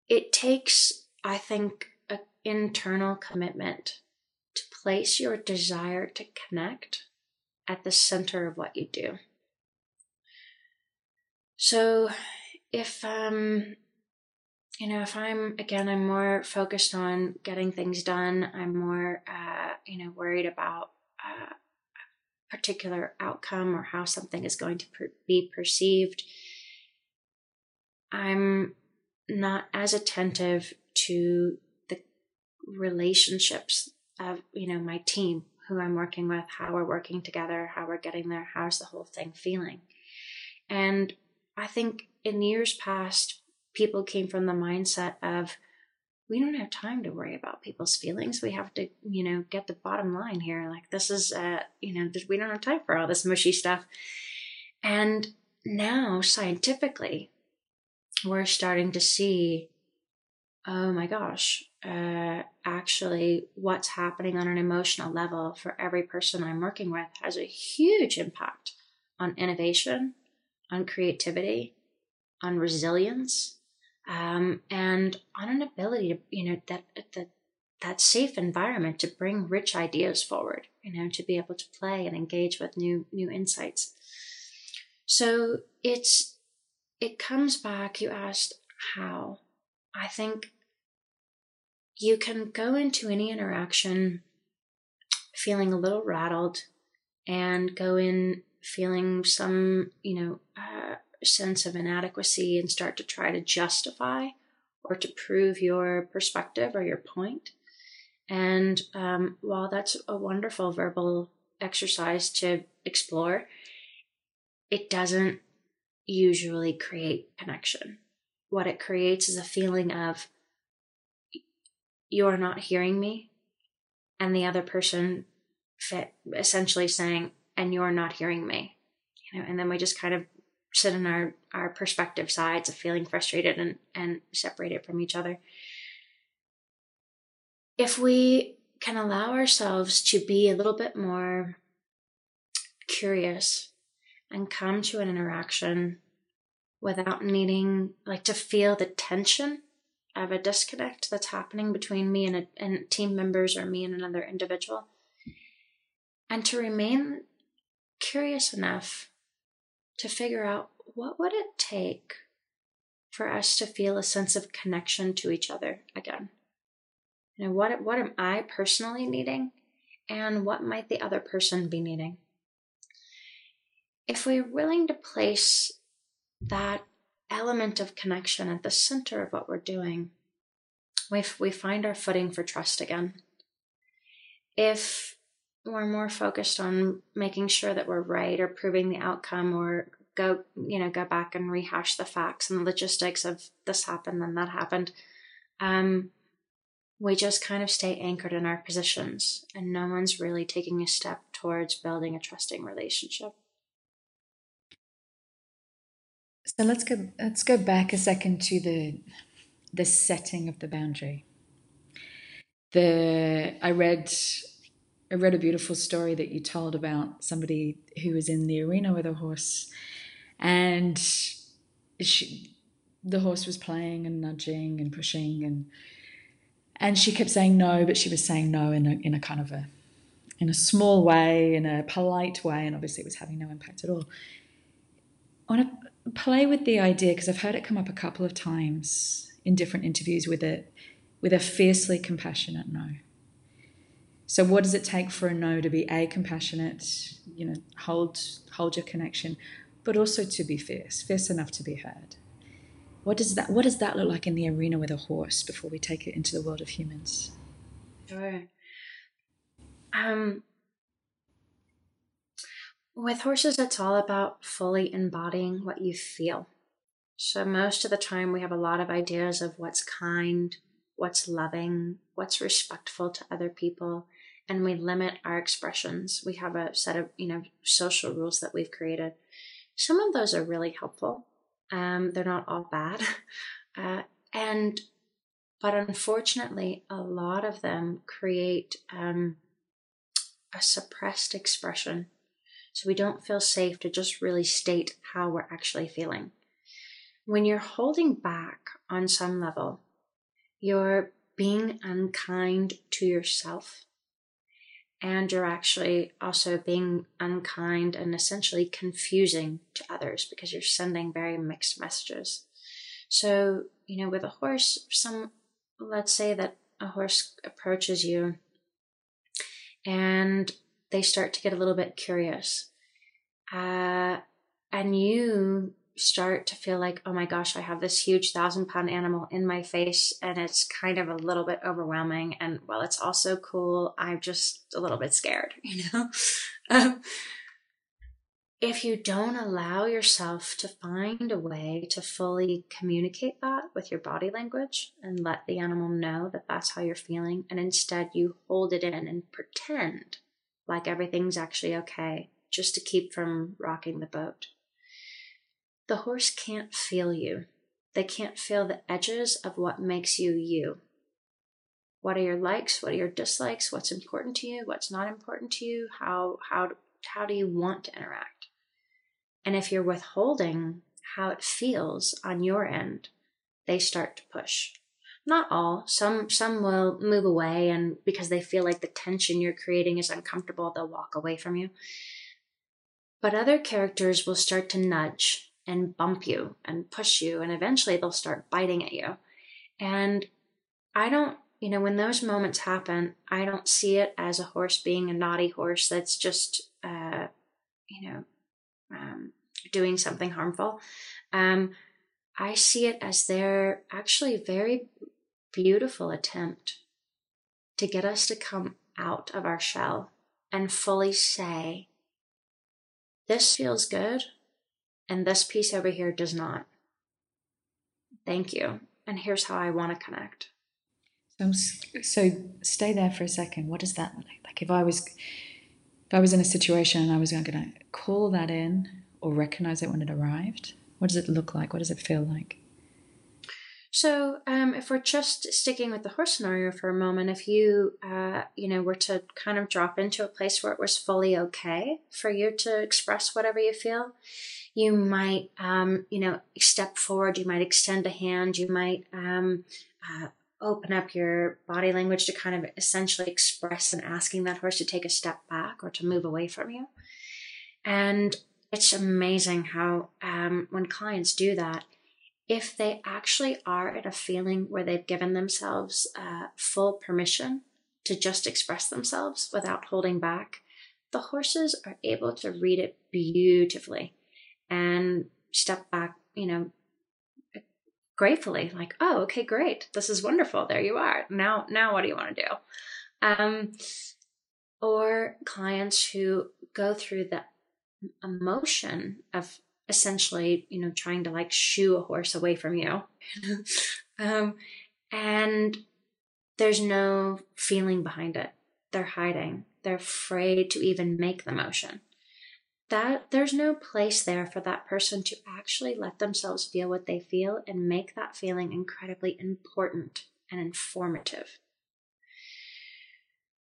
it takes, I think, an internal commitment to place your desire to connect at the center of what you do. So if, um, You know, if I'm, again, I'm more focused on getting things done, I'm more, uh, you know, worried about uh, a particular outcome or how something is going to per- be perceived, I'm not as attentive to the relationships of, you know, my team, who I'm working with, how we're working together, how we're getting there, how's the whole thing feeling. And I think in years past, people came from the mindset of, we don't have time to worry about people's feelings. We have to, you know, get the bottom line here. Like this is, uh, you know, we don't have time for all this mushy stuff. And now scientifically, we're starting to see, oh my gosh, uh, actually what's happening on an emotional level for every person I'm working with has a huge impact on innovation, on creativity, on resilience. Um, and on an ability to, you know, that, that, that safe environment to bring rich ideas forward, you know, to be able to play and engage with new, new insights. So it's, it comes back, you asked how. I think you can go into any interaction feeling a little rattled and go in feeling some, you know, uh, sense of inadequacy and start to try to justify or to prove your perspective or your point. And um, while that's a wonderful verbal exercise to explore, it doesn't usually create connection. What it creates is a feeling of, you're not hearing me, and the other person essentially saying, and you're not hearing me. You know, and then we just kind of sit in our, our perspective sides of feeling frustrated and, and separated from each other. If we can allow ourselves to be a little bit more curious and come to an interaction without needing, like, to feel the tension of a disconnect that's happening between me and, a, and team members, or me and another individual, and to remain curious enough to figure out, what would it take for us to feel a sense of connection to each other again? You know, what, what am I personally needing, and what might the other person be needing? If we're willing to place that element of connection at the center of what we're doing, we, f- we find our footing for trust again. If we're more focused on making sure that we're right, or proving the outcome, or go, you know, go back and rehash the facts and the logistics of this happened and that happened, um, we just kind of stay anchored in our positions, and no one's really taking a step towards building a trusting relationship. So let's go let's go back a second to the the setting of the boundary. The I read I read a beautiful story that you told about somebody who was in the arena with a horse, and she, the horse was playing and nudging and pushing, and and she kept saying no, but she was saying no in a, in a kind of a in a small way, in a polite way, and obviously it was having no impact at all. I want to play with the idea, because I've heard it come up a couple of times in different interviews, with it, with a fiercely compassionate no. So what does it take for a no to be a compassionate, you know, hold hold your connection, but also to be fierce, fierce enough to be heard? What does that what does that look like in the arena with a horse before we take it into the world of humans? Sure. Um With horses, it's all about fully embodying what you feel. So most of the time we have a lot of ideas of what's kind, what's loving, what's respectful to other people, and we limit our expressions. We have a set of, you know, social rules that we've created. Some of those are really helpful. Um, they're not all bad. Uh, and, but unfortunately, a lot of them create um, a suppressed expression. So we don't feel safe to just really state how we're actually feeling. When you're holding back on some level, you're being unkind to yourself, and you're actually also being unkind and essentially confusing to others, because you're sending very mixed messages. So, you know, with a horse, some, let's say that a horse approaches you and they start to get a little bit curious. Uh, and you start to feel like, oh my gosh, I have this huge thousand pound animal in my face, and it's kind of a little bit overwhelming. And while it's also cool, I'm just a little bit scared, you know? um, if you don't allow yourself to find a way to fully communicate that with your body language and let the animal know that that's how you're feeling, and instead you hold it in and pretend like everything's actually okay, just to keep from rocking the boat, the horse can't feel you. They can't feel the edges of what makes you you. What are your likes? What are your dislikes? What's important to you? What's not important to you? How how how do you want to interact? And if you're withholding how it feels on your end, they start to push. Not all. Some some will move away, and because they feel like the tension you're creating is uncomfortable, they'll walk away from you. But other characters will start to nudge and bump you and push you, and eventually they'll start biting at you. And I don't, you know, when those moments happen, I don't see it as a horse being a naughty horse that's just, uh, you know, um, doing something harmful. Um, I see it as their actually very beautiful attempt to get us to come out of our shell and fully say, this feels good, and this piece over here does not. Thank you. And here's how I want to connect. So, so stay there for a second. What does that look like? Like if I was, if I was in a situation and I was going to call that in or recognize it when it arrived, what does it look like? What does it feel like? So um, if we're just sticking with the horse scenario for a moment, if you, uh, you know, were to kind of drop into a place where it was fully okay for you to express whatever you feel, you might, um, you know, step forward, you might extend a hand, you might um, uh, open up your body language to kind of essentially express and asking that horse to take a step back or to move away from you. And it's amazing how um, when clients do that, if they actually are in a feeling where they've given themselves uh, full permission to just express themselves without holding back, the horses are able to read it beautifully and step back, you know, gratefully, like, oh, okay, great. This is wonderful. There you are. Now, now what do you want to do? Um, or clients who go through the emotion of essentially, you know, trying to like shoo a horse away from you. um, and there's no feeling behind it. They're hiding. They're afraid to even make the motion. That there's no place there for that person to actually let themselves feel what they feel and make that feeling incredibly important and informative.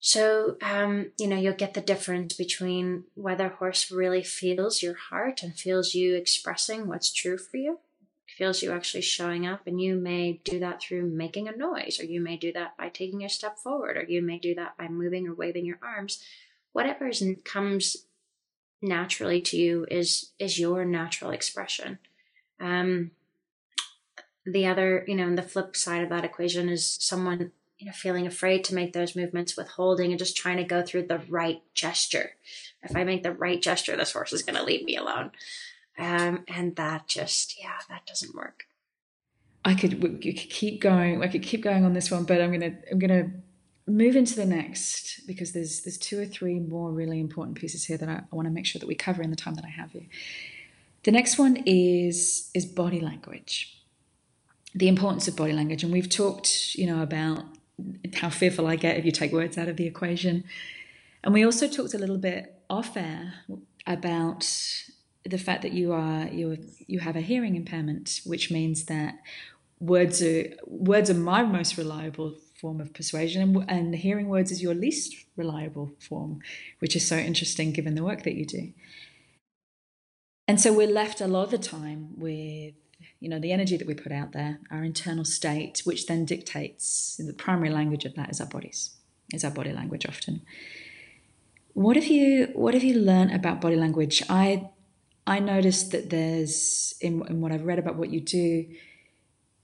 So, um, you know, you'll get the difference between whether a horse really feels your heart and feels you expressing what's true for you, feels you actually showing up, and you may do that through making a noise, or you may do that by taking a step forward, or you may do that by moving or waving your arms. Whatever is, comes naturally to you is is your natural expression. Um, the other, you know, and the flip side of that equation is someone, you know, feeling afraid to make those movements, withholding, and just trying to go through the right gesture. If I make the right gesture, this horse is going to leave me alone. Um, and that just, yeah, that doesn't work. I could, you could keep going. I could keep going on this one, but I'm going to, I'm going to move into the next, because there's, there's two or three more really important pieces here that I, I want to make sure that we cover in the time that I have here. The next one is, is body language, the importance of body language. And we've talked, you know, about how fearful I get if you take words out of the equation. And we also talked a little bit off air about the fact that you are you you have a hearing impairment, which means that words are words are my most reliable form of persuasion, and, and hearing words is your least reliable form, which is so interesting given the work that you do. And so we're left a lot of the time with, you know, the energy that we put out there, our internal state, which then dictates the primary language of that is our bodies, is our body language often. What have you what have you learned about body language? I I noticed that there's, in, in what I've read about what you do,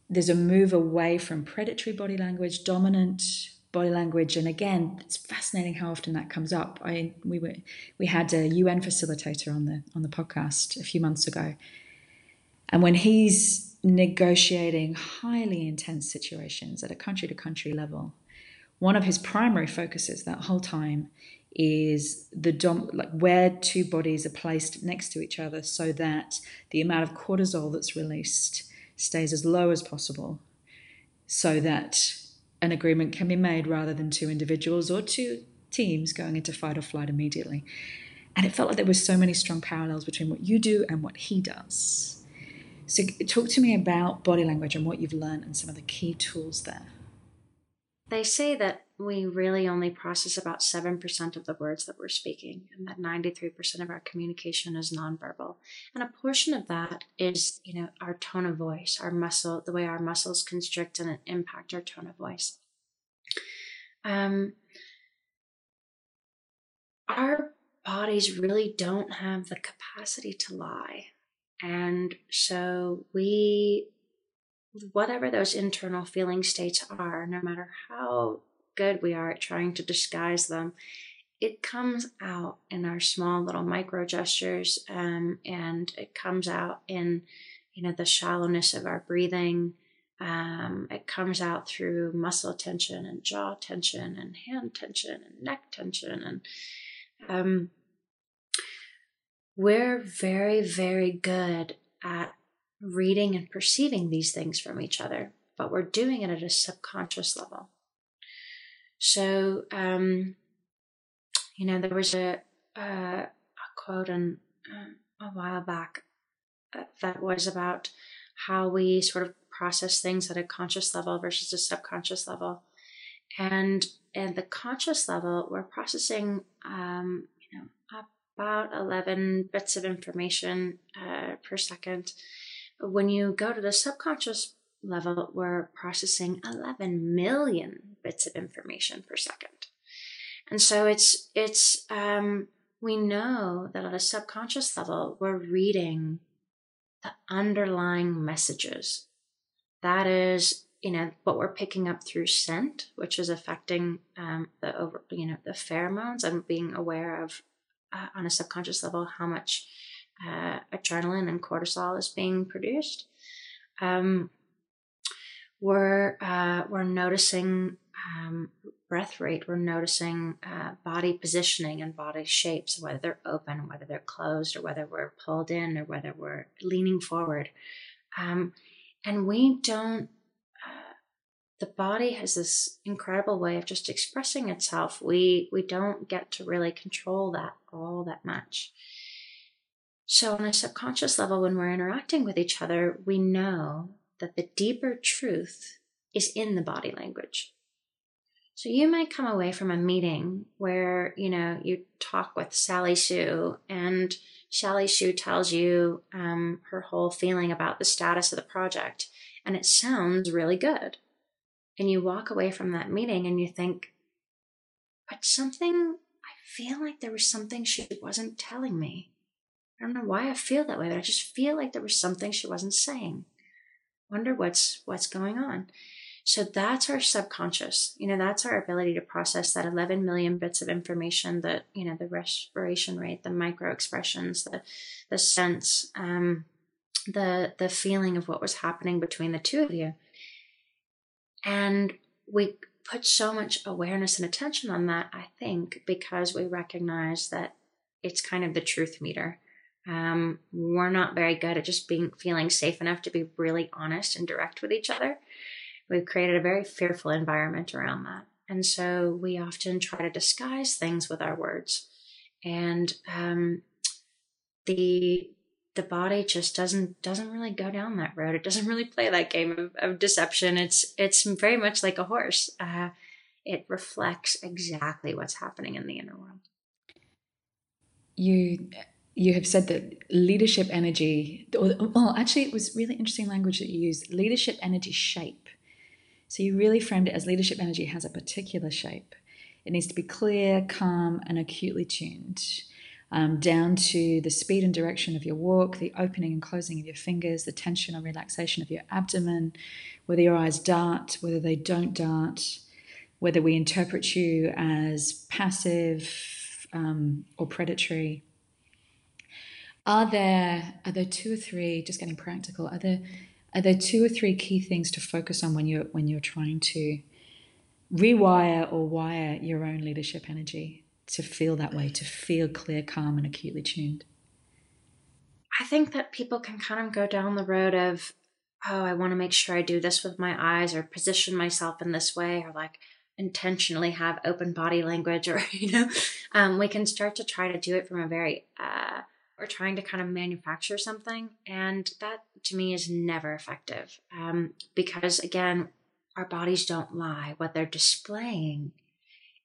there's a move away from predatory body language, dominant body language, and again, it's fascinating how often that comes up. I we were we had a U N facilitator on the on the podcast a few months ago. And when he's negotiating highly intense situations at a country-to-country level, one of his primary focuses that whole time is the dom- like where two bodies are placed next to each other so that the amount of cortisol that's released stays as low as possible so that an agreement can be made rather than two individuals or two teams going into fight or flight immediately. And it felt like there were so many strong parallels between what you do and what he does. So talk to me about body language and what you've learned and some of the key tools there. They say that we really only process about seven percent of the words that we're speaking, and that ninety-three percent of our communication is nonverbal. And a portion of that is, you know, our tone of voice, our muscle, the way our muscles constrict and impact our tone of voice. Um, our bodies really don't have the capacity to lie. And so we, whatever those internal feeling states are, no matter how good we are at trying to disguise them, it comes out in our small little micro gestures, um, and it comes out in, you know, the shallowness of our breathing. Um, it comes out through muscle tension and jaw tension and hand tension and neck tension. And um, we're very, very good at reading and perceiving these things from each other, but we're doing it at a subconscious level. So, um, you know, there was a, uh, a quote on, um, a while back that was about how we sort of process things at a conscious level versus a subconscious level. And at the conscious level, we're processing, um, you know, about eleven bits of information uh, per second. When you go to the subconscious level, we're processing eleven million bits of information per second. And so it's, it's, um, we know that at a subconscious level, we're reading the underlying messages. That is, you know, what we're picking up through scent, which is affecting, um, the over, you know, the pheromones, and being aware of, uh, on a subconscious level, how much, uh, adrenaline and cortisol is being produced. Um, We're, uh, we're noticing, um, breath rate. We're noticing, uh, body positioning and body shapes, whether they're open, whether they're closed, or whether we're pulled in, or whether we're leaning forward. Um, and we don't, uh, the body has this incredible way of just expressing itself. We, we don't get to really control that all that much. So on a subconscious level, when we're interacting with each other, we know that the deeper truth is in the body language. So you might come away from a meeting where, you know, you talk with Sally Sue, and Sally Sue tells you um, her whole feeling about the status of the project, and it sounds really good. And you walk away from that meeting and you think, but something, I feel like there was something she wasn't telling me. I don't know why I feel that way, but I just feel like there was something she wasn't saying. Wonder what's what's going on. So that's our subconscious. You know, that's our ability to process that eleven million bits of information, that, you know, the respiration rate, the micro expressions, the the sense, um, the the feeling of what was happening between the two of you. And we put so much awareness and attention on that, I think, because we recognize that it's kind of the truth meter. Um, we're not very good at just being, feeling safe enough to be really honest and direct with each other. We've created a very fearful environment around that. And so we often try to disguise things with our words, and, um, the, the body just doesn't, doesn't really go down that road. It doesn't really play that game of, of deception. It's, it's very much like a horse. Uh, it reflects exactly what's happening in the inner world. You... You have said that leadership energy, well, actually, it was really interesting language that you used, leadership energy shape. So you really framed it as leadership energy has a particular shape. It needs to be clear, calm, and acutely tuned, um, down to the speed and direction of your walk, the opening and closing of your fingers, the tension or relaxation of your abdomen, whether your eyes dart, whether they don't dart, whether we interpret you as passive, um, or predatory. Are there, are there two or three, just getting practical, are there, are there two or three key things to focus on when you're, when you're trying to rewire or wire your own leadership energy to feel that way, to feel clear, calm, and acutely tuned? I think that people can kind of go down the road of, oh, I want to make sure I do this with my eyes, or position myself in this way, or like intentionally have open body language, or, you know, um, we can start to try to do it from a very, uh, or trying to kind of manufacture something. And that to me is never effective. Um, because again, our bodies don't lie. What they're displaying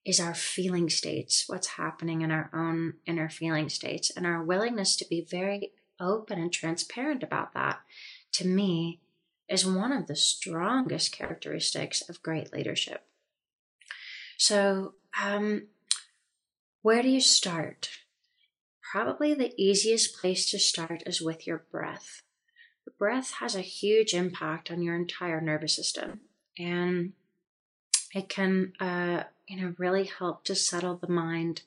is our feeling states, what's happening in our own inner feeling states, and our willingness to be very open and transparent about that, to me, is one of the strongest characteristics of great leadership. So, um, where do you start? Probably the easiest place to start is with your breath. The breath has a huge impact on your entire nervous system. And It can, uh, you know, really help to settle the mind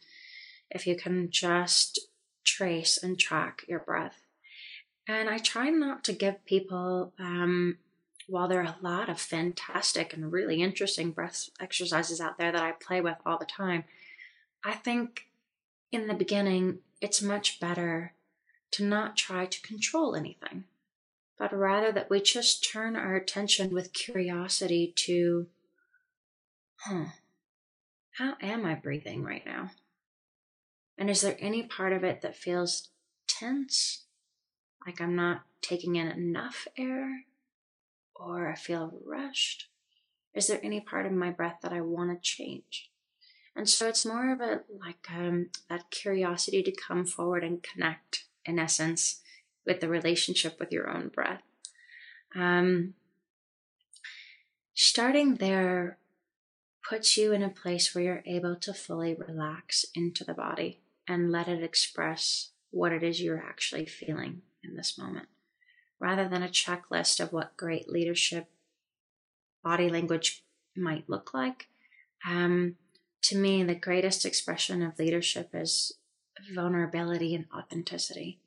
if you can just trace and track your breath. And I try not to give people, um, while there are a lot of fantastic and really interesting breath exercises out there that I play with all the time, I think in the beginning, it's much better to not try to control anything, but rather that we just turn our attention with curiosity to, huh, how am I breathing right now? And is there any part of it that feels tense? Like I'm not taking in enough air, or I feel rushed? Is there any part of my breath that I want to change? And so it's more of a, like, um, that curiosity to come forward and connect, in essence, with the relationship with your own breath. Um, starting there puts you in a place where you're able to fully relax into the body and let it express what it is you're actually feeling in this moment, rather than a checklist of what great leadership body language might look like. Um, to me, the greatest expression of leadership is vulnerability and authenticity.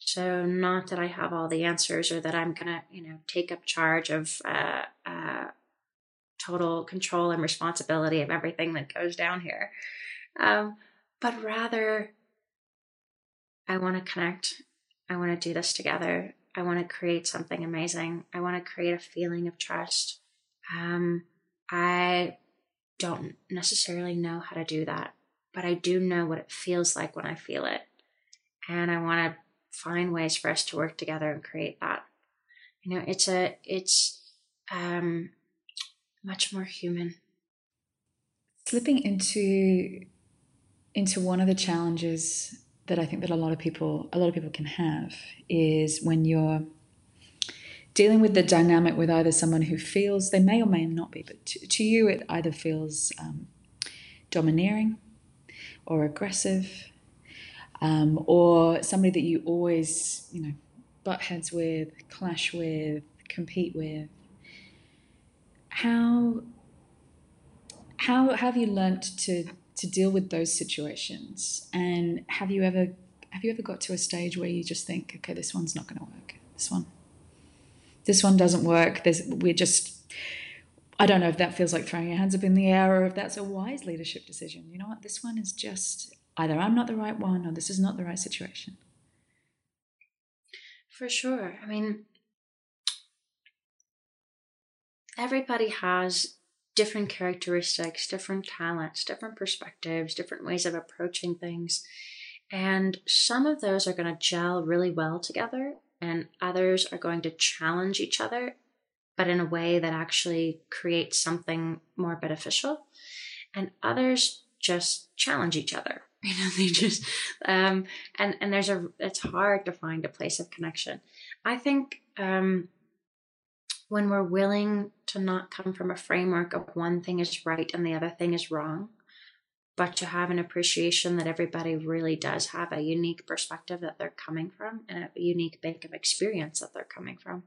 So not that I have all the answers or that I'm going to, you know, take up charge of uh, uh, total control and responsibility of everything that goes down here. Um, but rather, I want to connect. I want to do this together. I want to create something amazing. I want to create a feeling of trust. Um, I don't necessarily know how to do that, but I do know what it feels like when I feel it. And I want to find ways for us to work together and create that. You know, it's a, it's um, much more human. Slipping into, into one of the challenges that I think that a lot of people, a lot of people can have is when you're dealing with the dynamic with either someone who feels, they may or may not be, but to, to you it either feels um, domineering or aggressive, Um, or somebody that you always, you know, butt heads with, clash with, compete with. How, how, how have you learnt to, to deal with those situations? And have you ever, have you ever got to a stage where you just think, okay, this one's not going to work. This one, this one doesn't work. There's, we're just, I don't know if that feels like throwing your hands up in the air or if that's a wise leadership decision. You know what? This one is just, either I'm not the right one or this is not the right situation. For sure. I mean, everybody has different characteristics, different talents, different perspectives, different ways of approaching things. And some of those are going to gel really well together and others are going to challenge each other, but in a way that actually creates something more beneficial. And others just challenge each other. You know, they just, um, and, and there's a, it's hard to find a place of connection. I think, um, when we're willing to not come from a framework of one thing is right and the other thing is wrong, but to have an appreciation that everybody really does have a unique perspective that they're coming from and a unique bank of experience that they're coming from,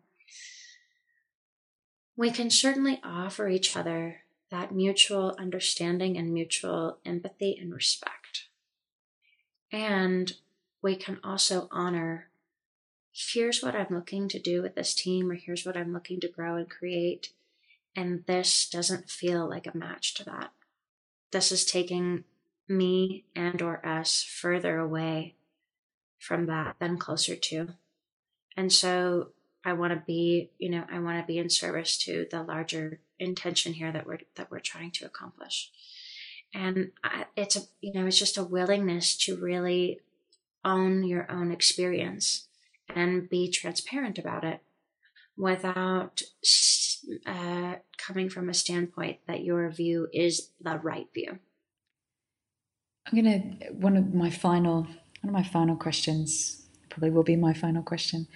we can certainly offer each other that mutual understanding and mutual empathy and respect. And we can also honor, here's what I'm looking to do with this team, or here's what I'm looking to grow and create. And this doesn't feel like a match to that. This is taking me and or us further away from that than closer to. And so I want to be, you know, I want to be in service to the larger intention here that we're, that we're trying to accomplish. And it's a, you know, it's just a willingness to really own your own experience and be transparent about it without uh, coming from a standpoint that your view is the right view. I'm going to, one of my final, one of my final questions, probably will be my final question,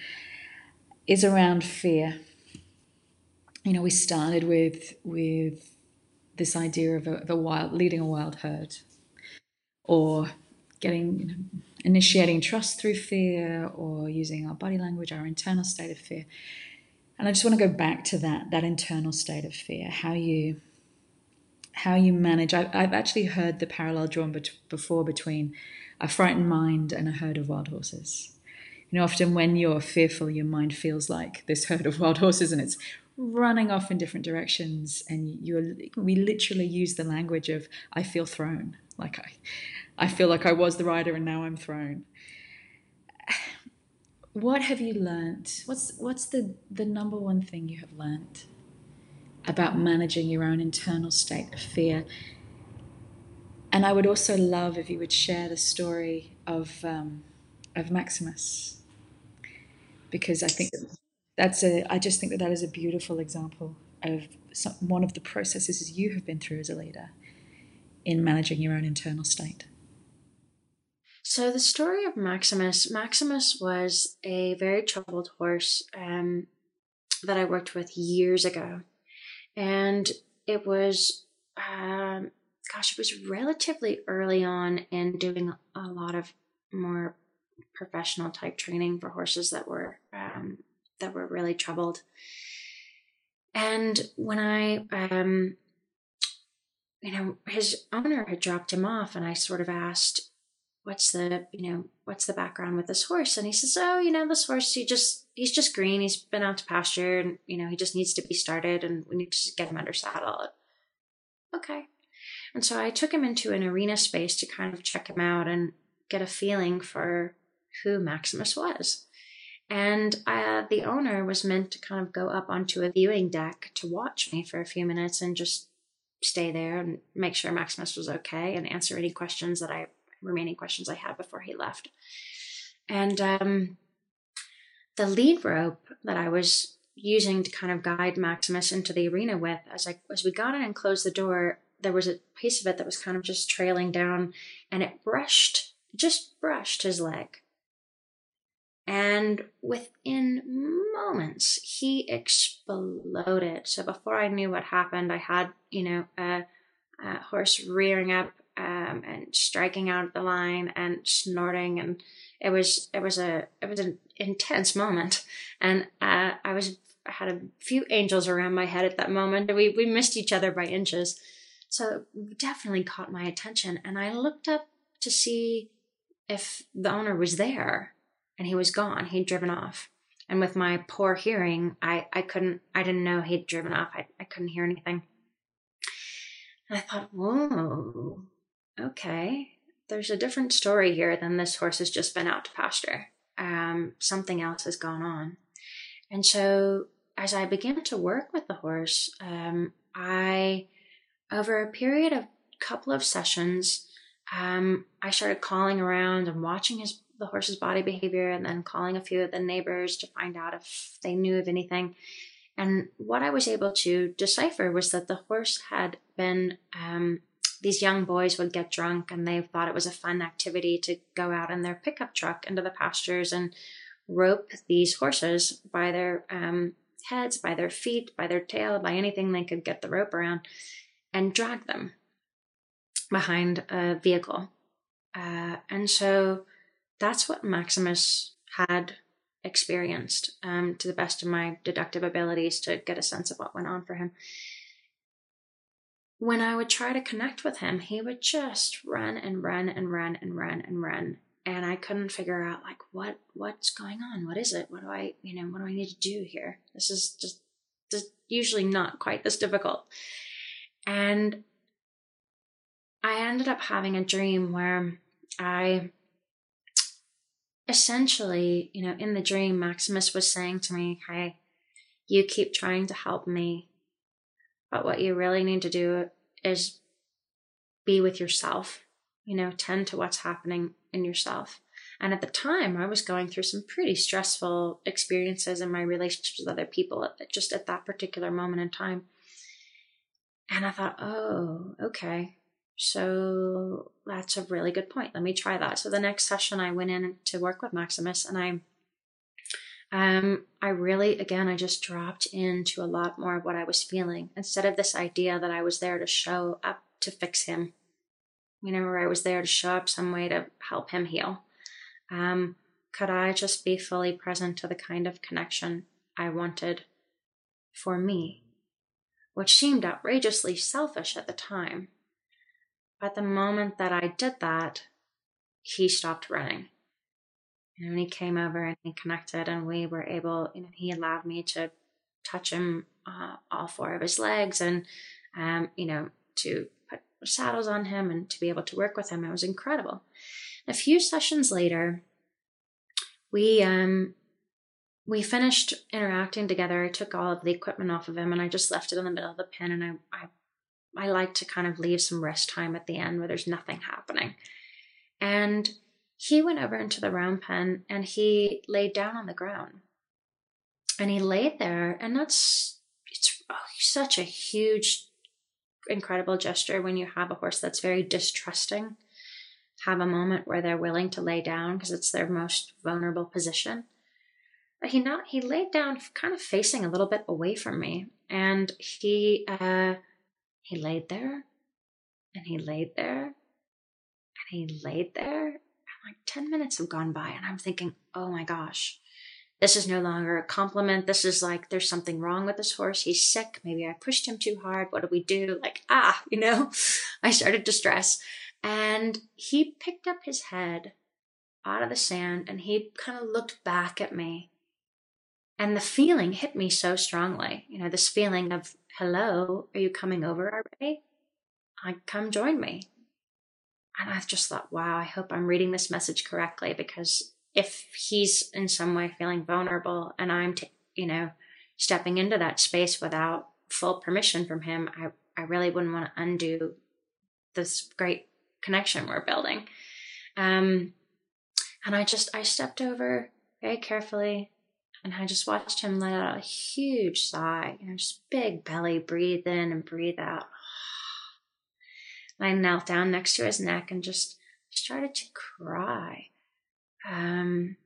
is around fear. You know, we started with, with, this idea of a, of a wild, leading a wild herd, or getting, you know, initiating trust through fear, or using our body language, our internal state of fear. And I just want to go back to that, that internal state of fear, how you, how you manage. I, I've actually heard the parallel drawn be- before between a frightened mind and a herd of wild horses. You know, often when you're fearful, your mind feels like this herd of wild horses and it's running off in different directions. And you're, we literally use the language of, I feel thrown. Like I, I feel like I was the rider and now I'm thrown. What have you learnt? What's what's the, the number one thing you have learnt about managing your own internal state of fear? And I would also love if you would share the story of um, of Maximus, because I think that's a I just think that that is a beautiful example of some, one of the processes you have been through as a leader in managing your own internal state. So the story of Maximus, Maximus was a very troubled horse um, that I worked with years ago. And it was, um, gosh, it was relatively early on in doing a lot of more professional type training for horses that were, um, that were really troubled. And when I, um, you know, his owner had dropped him off and I sort of asked, what's the, you know, what's the background with this horse? And he says, oh, you know, this horse, he just, he's just green. He's been out to pasture and, you know, he just needs to be started and we need to get him under saddle. Okay. And so I took him into an arena space to kind of check him out and get a feeling for who Maximus was. And uh, the owner was meant to kind of go up onto a viewing deck to watch me for a few minutes and just stay there and make sure Maximus was okay and answer any questions that I remaining questions I had before he left. And um, the lead rope that I was using to kind of guide Maximus into the arena with, as I as we got in and closed the door, there was a piece of it that was kind of just trailing down and it brushed, just brushed his leg. And within moments, he exploded. So before I knew what happened, I had, you know, a, a horse rearing up Um, and striking out the line and snorting, and it was it was a it was an intense moment, and uh, I was I had a few angels around my head at that moment. We we missed each other by inches, so it definitely caught my attention. And I looked up to see if the owner was there, and he was gone. He'd driven off, and with my poor hearing, I I couldn't I didn't know he'd driven off. I I couldn't hear anything, and I thought, whoa. Okay, there's a different story here than this horse has just been out to pasture. Um, something else has gone on. And so as I began to work with the horse, um, I, over a period of couple of sessions, um, I started calling around and watching his the horse's body behavior and then calling a few of the neighbors to find out if they knew of anything. And what I was able to decipher was that the horse had been... Um, These young boys would get drunk and they thought it was a fun activity to go out in their pickup truck into the pastures and rope these horses by their um, heads, by their feet, by their tail, by anything they could get the rope around, and drag them behind a vehicle. Uh, and so that's what Maximus had experienced, um, to the best of my deductive abilities to get a sense of what went on for him. When I would try to connect with him, he would just run and run and run and run and run. And I couldn't figure out like, what, what's going on? What is it? What do I, you know, what do I need to do here? This is just, just usually not quite this difficult. And I ended up having a dream where I essentially, you know, in the dream, Maximus was saying to me, hey, you keep trying to help me, but what you really need to do is be with yourself, you know, tend to what's happening in yourself. And at the time I was going through some pretty stressful experiences in my relationships with other people just at that particular moment in time. And I thought, oh, okay, so that's a really good point. Let me try that. So the next session I went in to work with Maximus and I Um, I really, again, I just dropped into a lot more of what I was feeling instead of this idea that I was there to show up to fix him, you know, or I was there to show up some way to help him heal. Um, could I just be fully present to the kind of connection I wanted for me? which seemed outrageously selfish at the time. But the moment that I did that, he stopped running. And when he came over and he connected and we were able, you know, he allowed me to touch him, uh, all four of his legs and, um, you know, to put saddles on him and to be able to work with him. It was incredible. A few sessions later, we, um, we finished interacting together. I took all of the equipment off of him and I just left it in the middle of the pen. And I, I, I like to kind of leave some rest time at the end where there's nothing happening. And he went over into the round pen and he laid down on the ground. And he laid there, and that's it's oh, such a huge, incredible gesture when you have a horse that's very distrusting. Have a moment where they're willing to lay down because it's their most vulnerable position. But he not he laid down, kind of facing a little bit away from me, and he uh, he laid there, and he laid there, and he laid there. Like ten minutes have gone by and I'm thinking, oh my gosh, this is no longer a compliment. This is like, there's something wrong with this horse. He's sick. Maybe I pushed him too hard. What do we do? Like, ah, you know, I started to stress. And he picked up his head out of the sand and he kind of looked back at me. And the feeling hit me so strongly. You know, this feeling of, hello, are you coming over already? I come join me. And I just thought, wow, I hope I'm reading this message correctly, because if he's in some way feeling vulnerable and I'm, t- you know, stepping into that space without full permission from him, I, I really wouldn't want to undo this great connection we're building. Um, and I just, I stepped over very carefully and I just watched him let out a huge sigh, you know, just big belly, breathe in and breathe out. I knelt down next to his neck and just started to cry, um,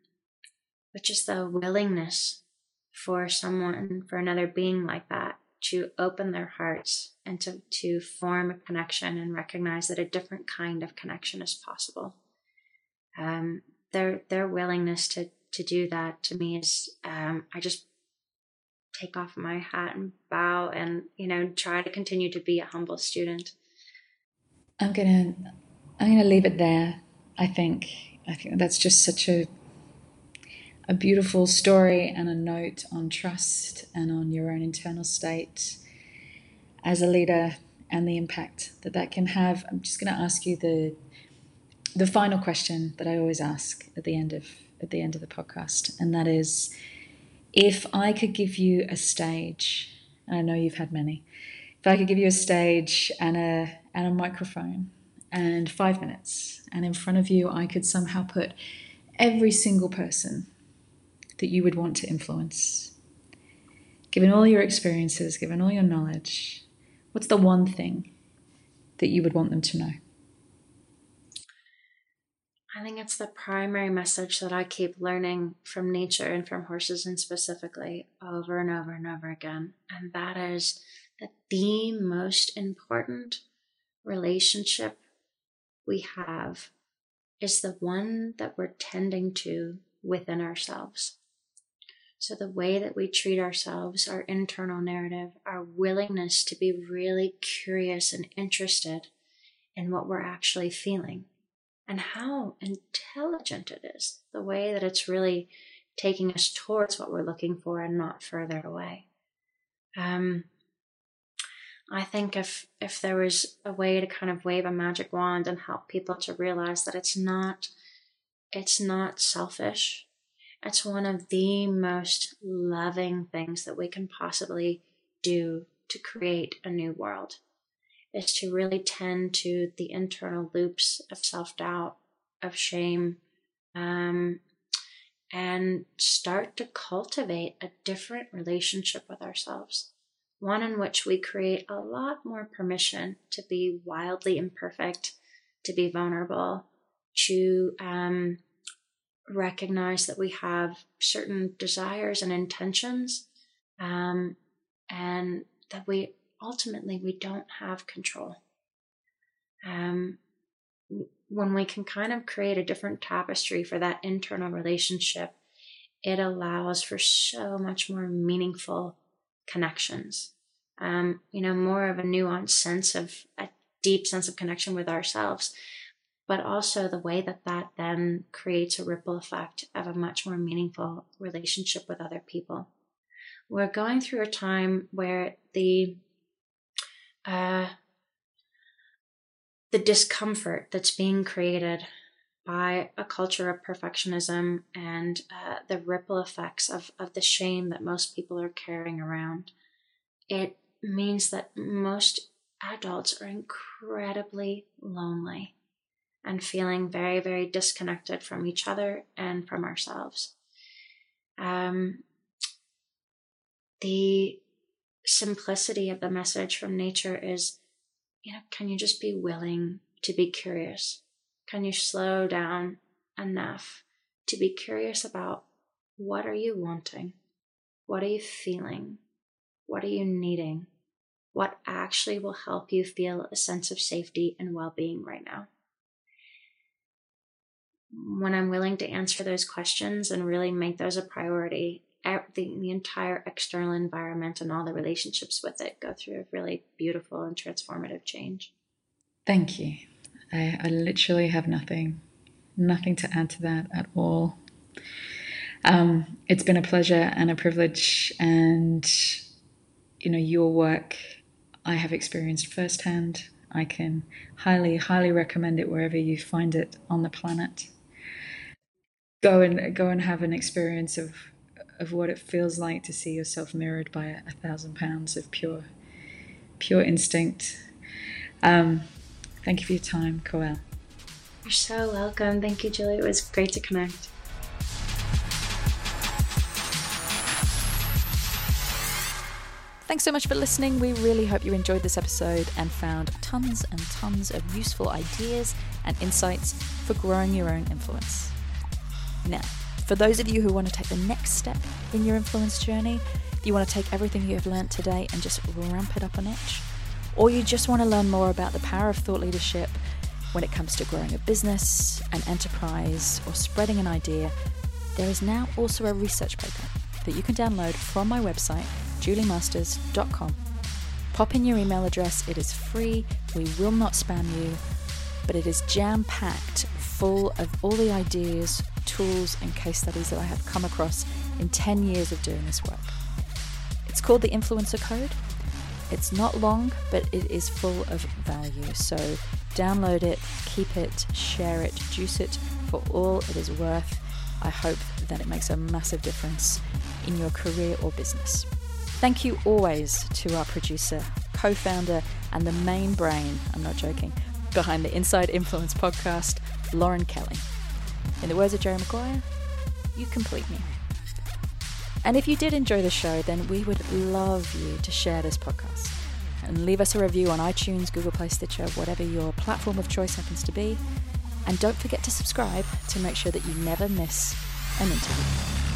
which is the willingness for someone, for another being like that, to open their hearts and to, to form a connection and recognize that a different kind of connection is possible. Um, their their willingness to, to do that to me is, um, I just take off my hat and bow and, you know, try to continue to be a humble student. I'm gonna, I'm gonna leave it there. I think, I think that's just such a, a beautiful story and a note on trust and on your own internal state as a leader and the impact that that can have. I'm just gonna ask you the, the final question that I always ask at the end of at the end of the podcast, and that is, if I could give you a stage, and I know you've had many, if I could give you a stage and a and a microphone and five minutes, and in front of you I could somehow put every single person that you would want to influence, given all your experiences, given all your knowledge, what's the one thing that you would want them to know? I think it's the primary message that I keep learning from nature and from horses, and specifically over and over and over again, and that is that the most important relationship we have is the one that we're tending to within ourselves. So the way that we treat ourselves, our internal narrative, our willingness to be really curious and interested in what we're actually feeling, and how intelligent it is, the way that it's really taking us towards what we're looking for and not further away. Um, I think if if there was a way to kind of wave a magic wand and help people to realize that it's not it's not selfish, it's one of the most loving things that we can possibly do to create a new world, is to really tend to the internal loops of self-doubt, of shame, um, and start to cultivate a different relationship with ourselves. One in which we create a lot more permission to be wildly imperfect, to be vulnerable, to um, recognize that we have certain desires and intentions, um, and that we ultimately, we don't have control. Um, when we can kind of create a different tapestry for that internal relationship, it allows for so much more meaningful connections, um, you know, more of a nuanced sense of a deep sense of connection with ourselves, but also the way that that then creates a ripple effect of a much more meaningful relationship with other people. We're going through a time where the uh, the discomfort that's being created by a culture of perfectionism and uh, the ripple effects of, of the shame that most people are carrying around, it means that most adults are incredibly lonely and feeling very, very disconnected from each other and from ourselves. Um, the simplicity of the message from nature is, you know, can you just be willing to be curious? Can you slow down enough to be curious about what are you wanting? What are you feeling? What are you needing? What actually will help you feel a sense of safety and well-being right now? When I'm willing to answer those questions and really make those a priority, the, the entire external environment and all the relationships with it go through a really beautiful and transformative change. Thank you. I, I literally have nothing, nothing to add to that at all. Um, it's been a pleasure and a privilege, and, you know, your work I have experienced firsthand. I can highly, highly recommend it wherever you find it on the planet. Go and go and have an experience of of what it feels like to see yourself mirrored by a, a thousand pounds of pure, pure instinct. Um, Thank you for your time, Koelle. You're so welcome. Thank you, Julie. It was great to connect. Thanks so much for listening. We really hope you enjoyed this episode and found tons and tons of useful ideas and insights for growing your own influence. Now, for those of you who want to take the next step in your influence journey, if you want to take everything you have learned today and just ramp it up a notch, or you just want to learn more about the power of thought leadership when it comes to growing a business, an enterprise, or spreading an idea, there is now also a research paper that you can download from my website, julie masters dot com. Pop in your email address. It is free. We will not spam you, but it is jam-packed, full of all the ideas, tools, and case studies that I have come across in ten years of doing this work. It's called the Influencer Code. It's not long, but it is full of value. So download it, keep it, share it, juice it for all it is worth. I hope that it makes a massive difference in your career or business. Thank you always to our producer, co-founder, and the main brain, I'm not joking, behind the Inside Influence podcast, Lauren Kelly. In the words of Jerry Maguire, you complete me. And if you did enjoy the show, then we would love you to share this podcast and leave us a review on iTunes, Google Play, Stitcher, whatever your platform of choice happens to be. And don't forget to subscribe to make sure that you never miss an interview.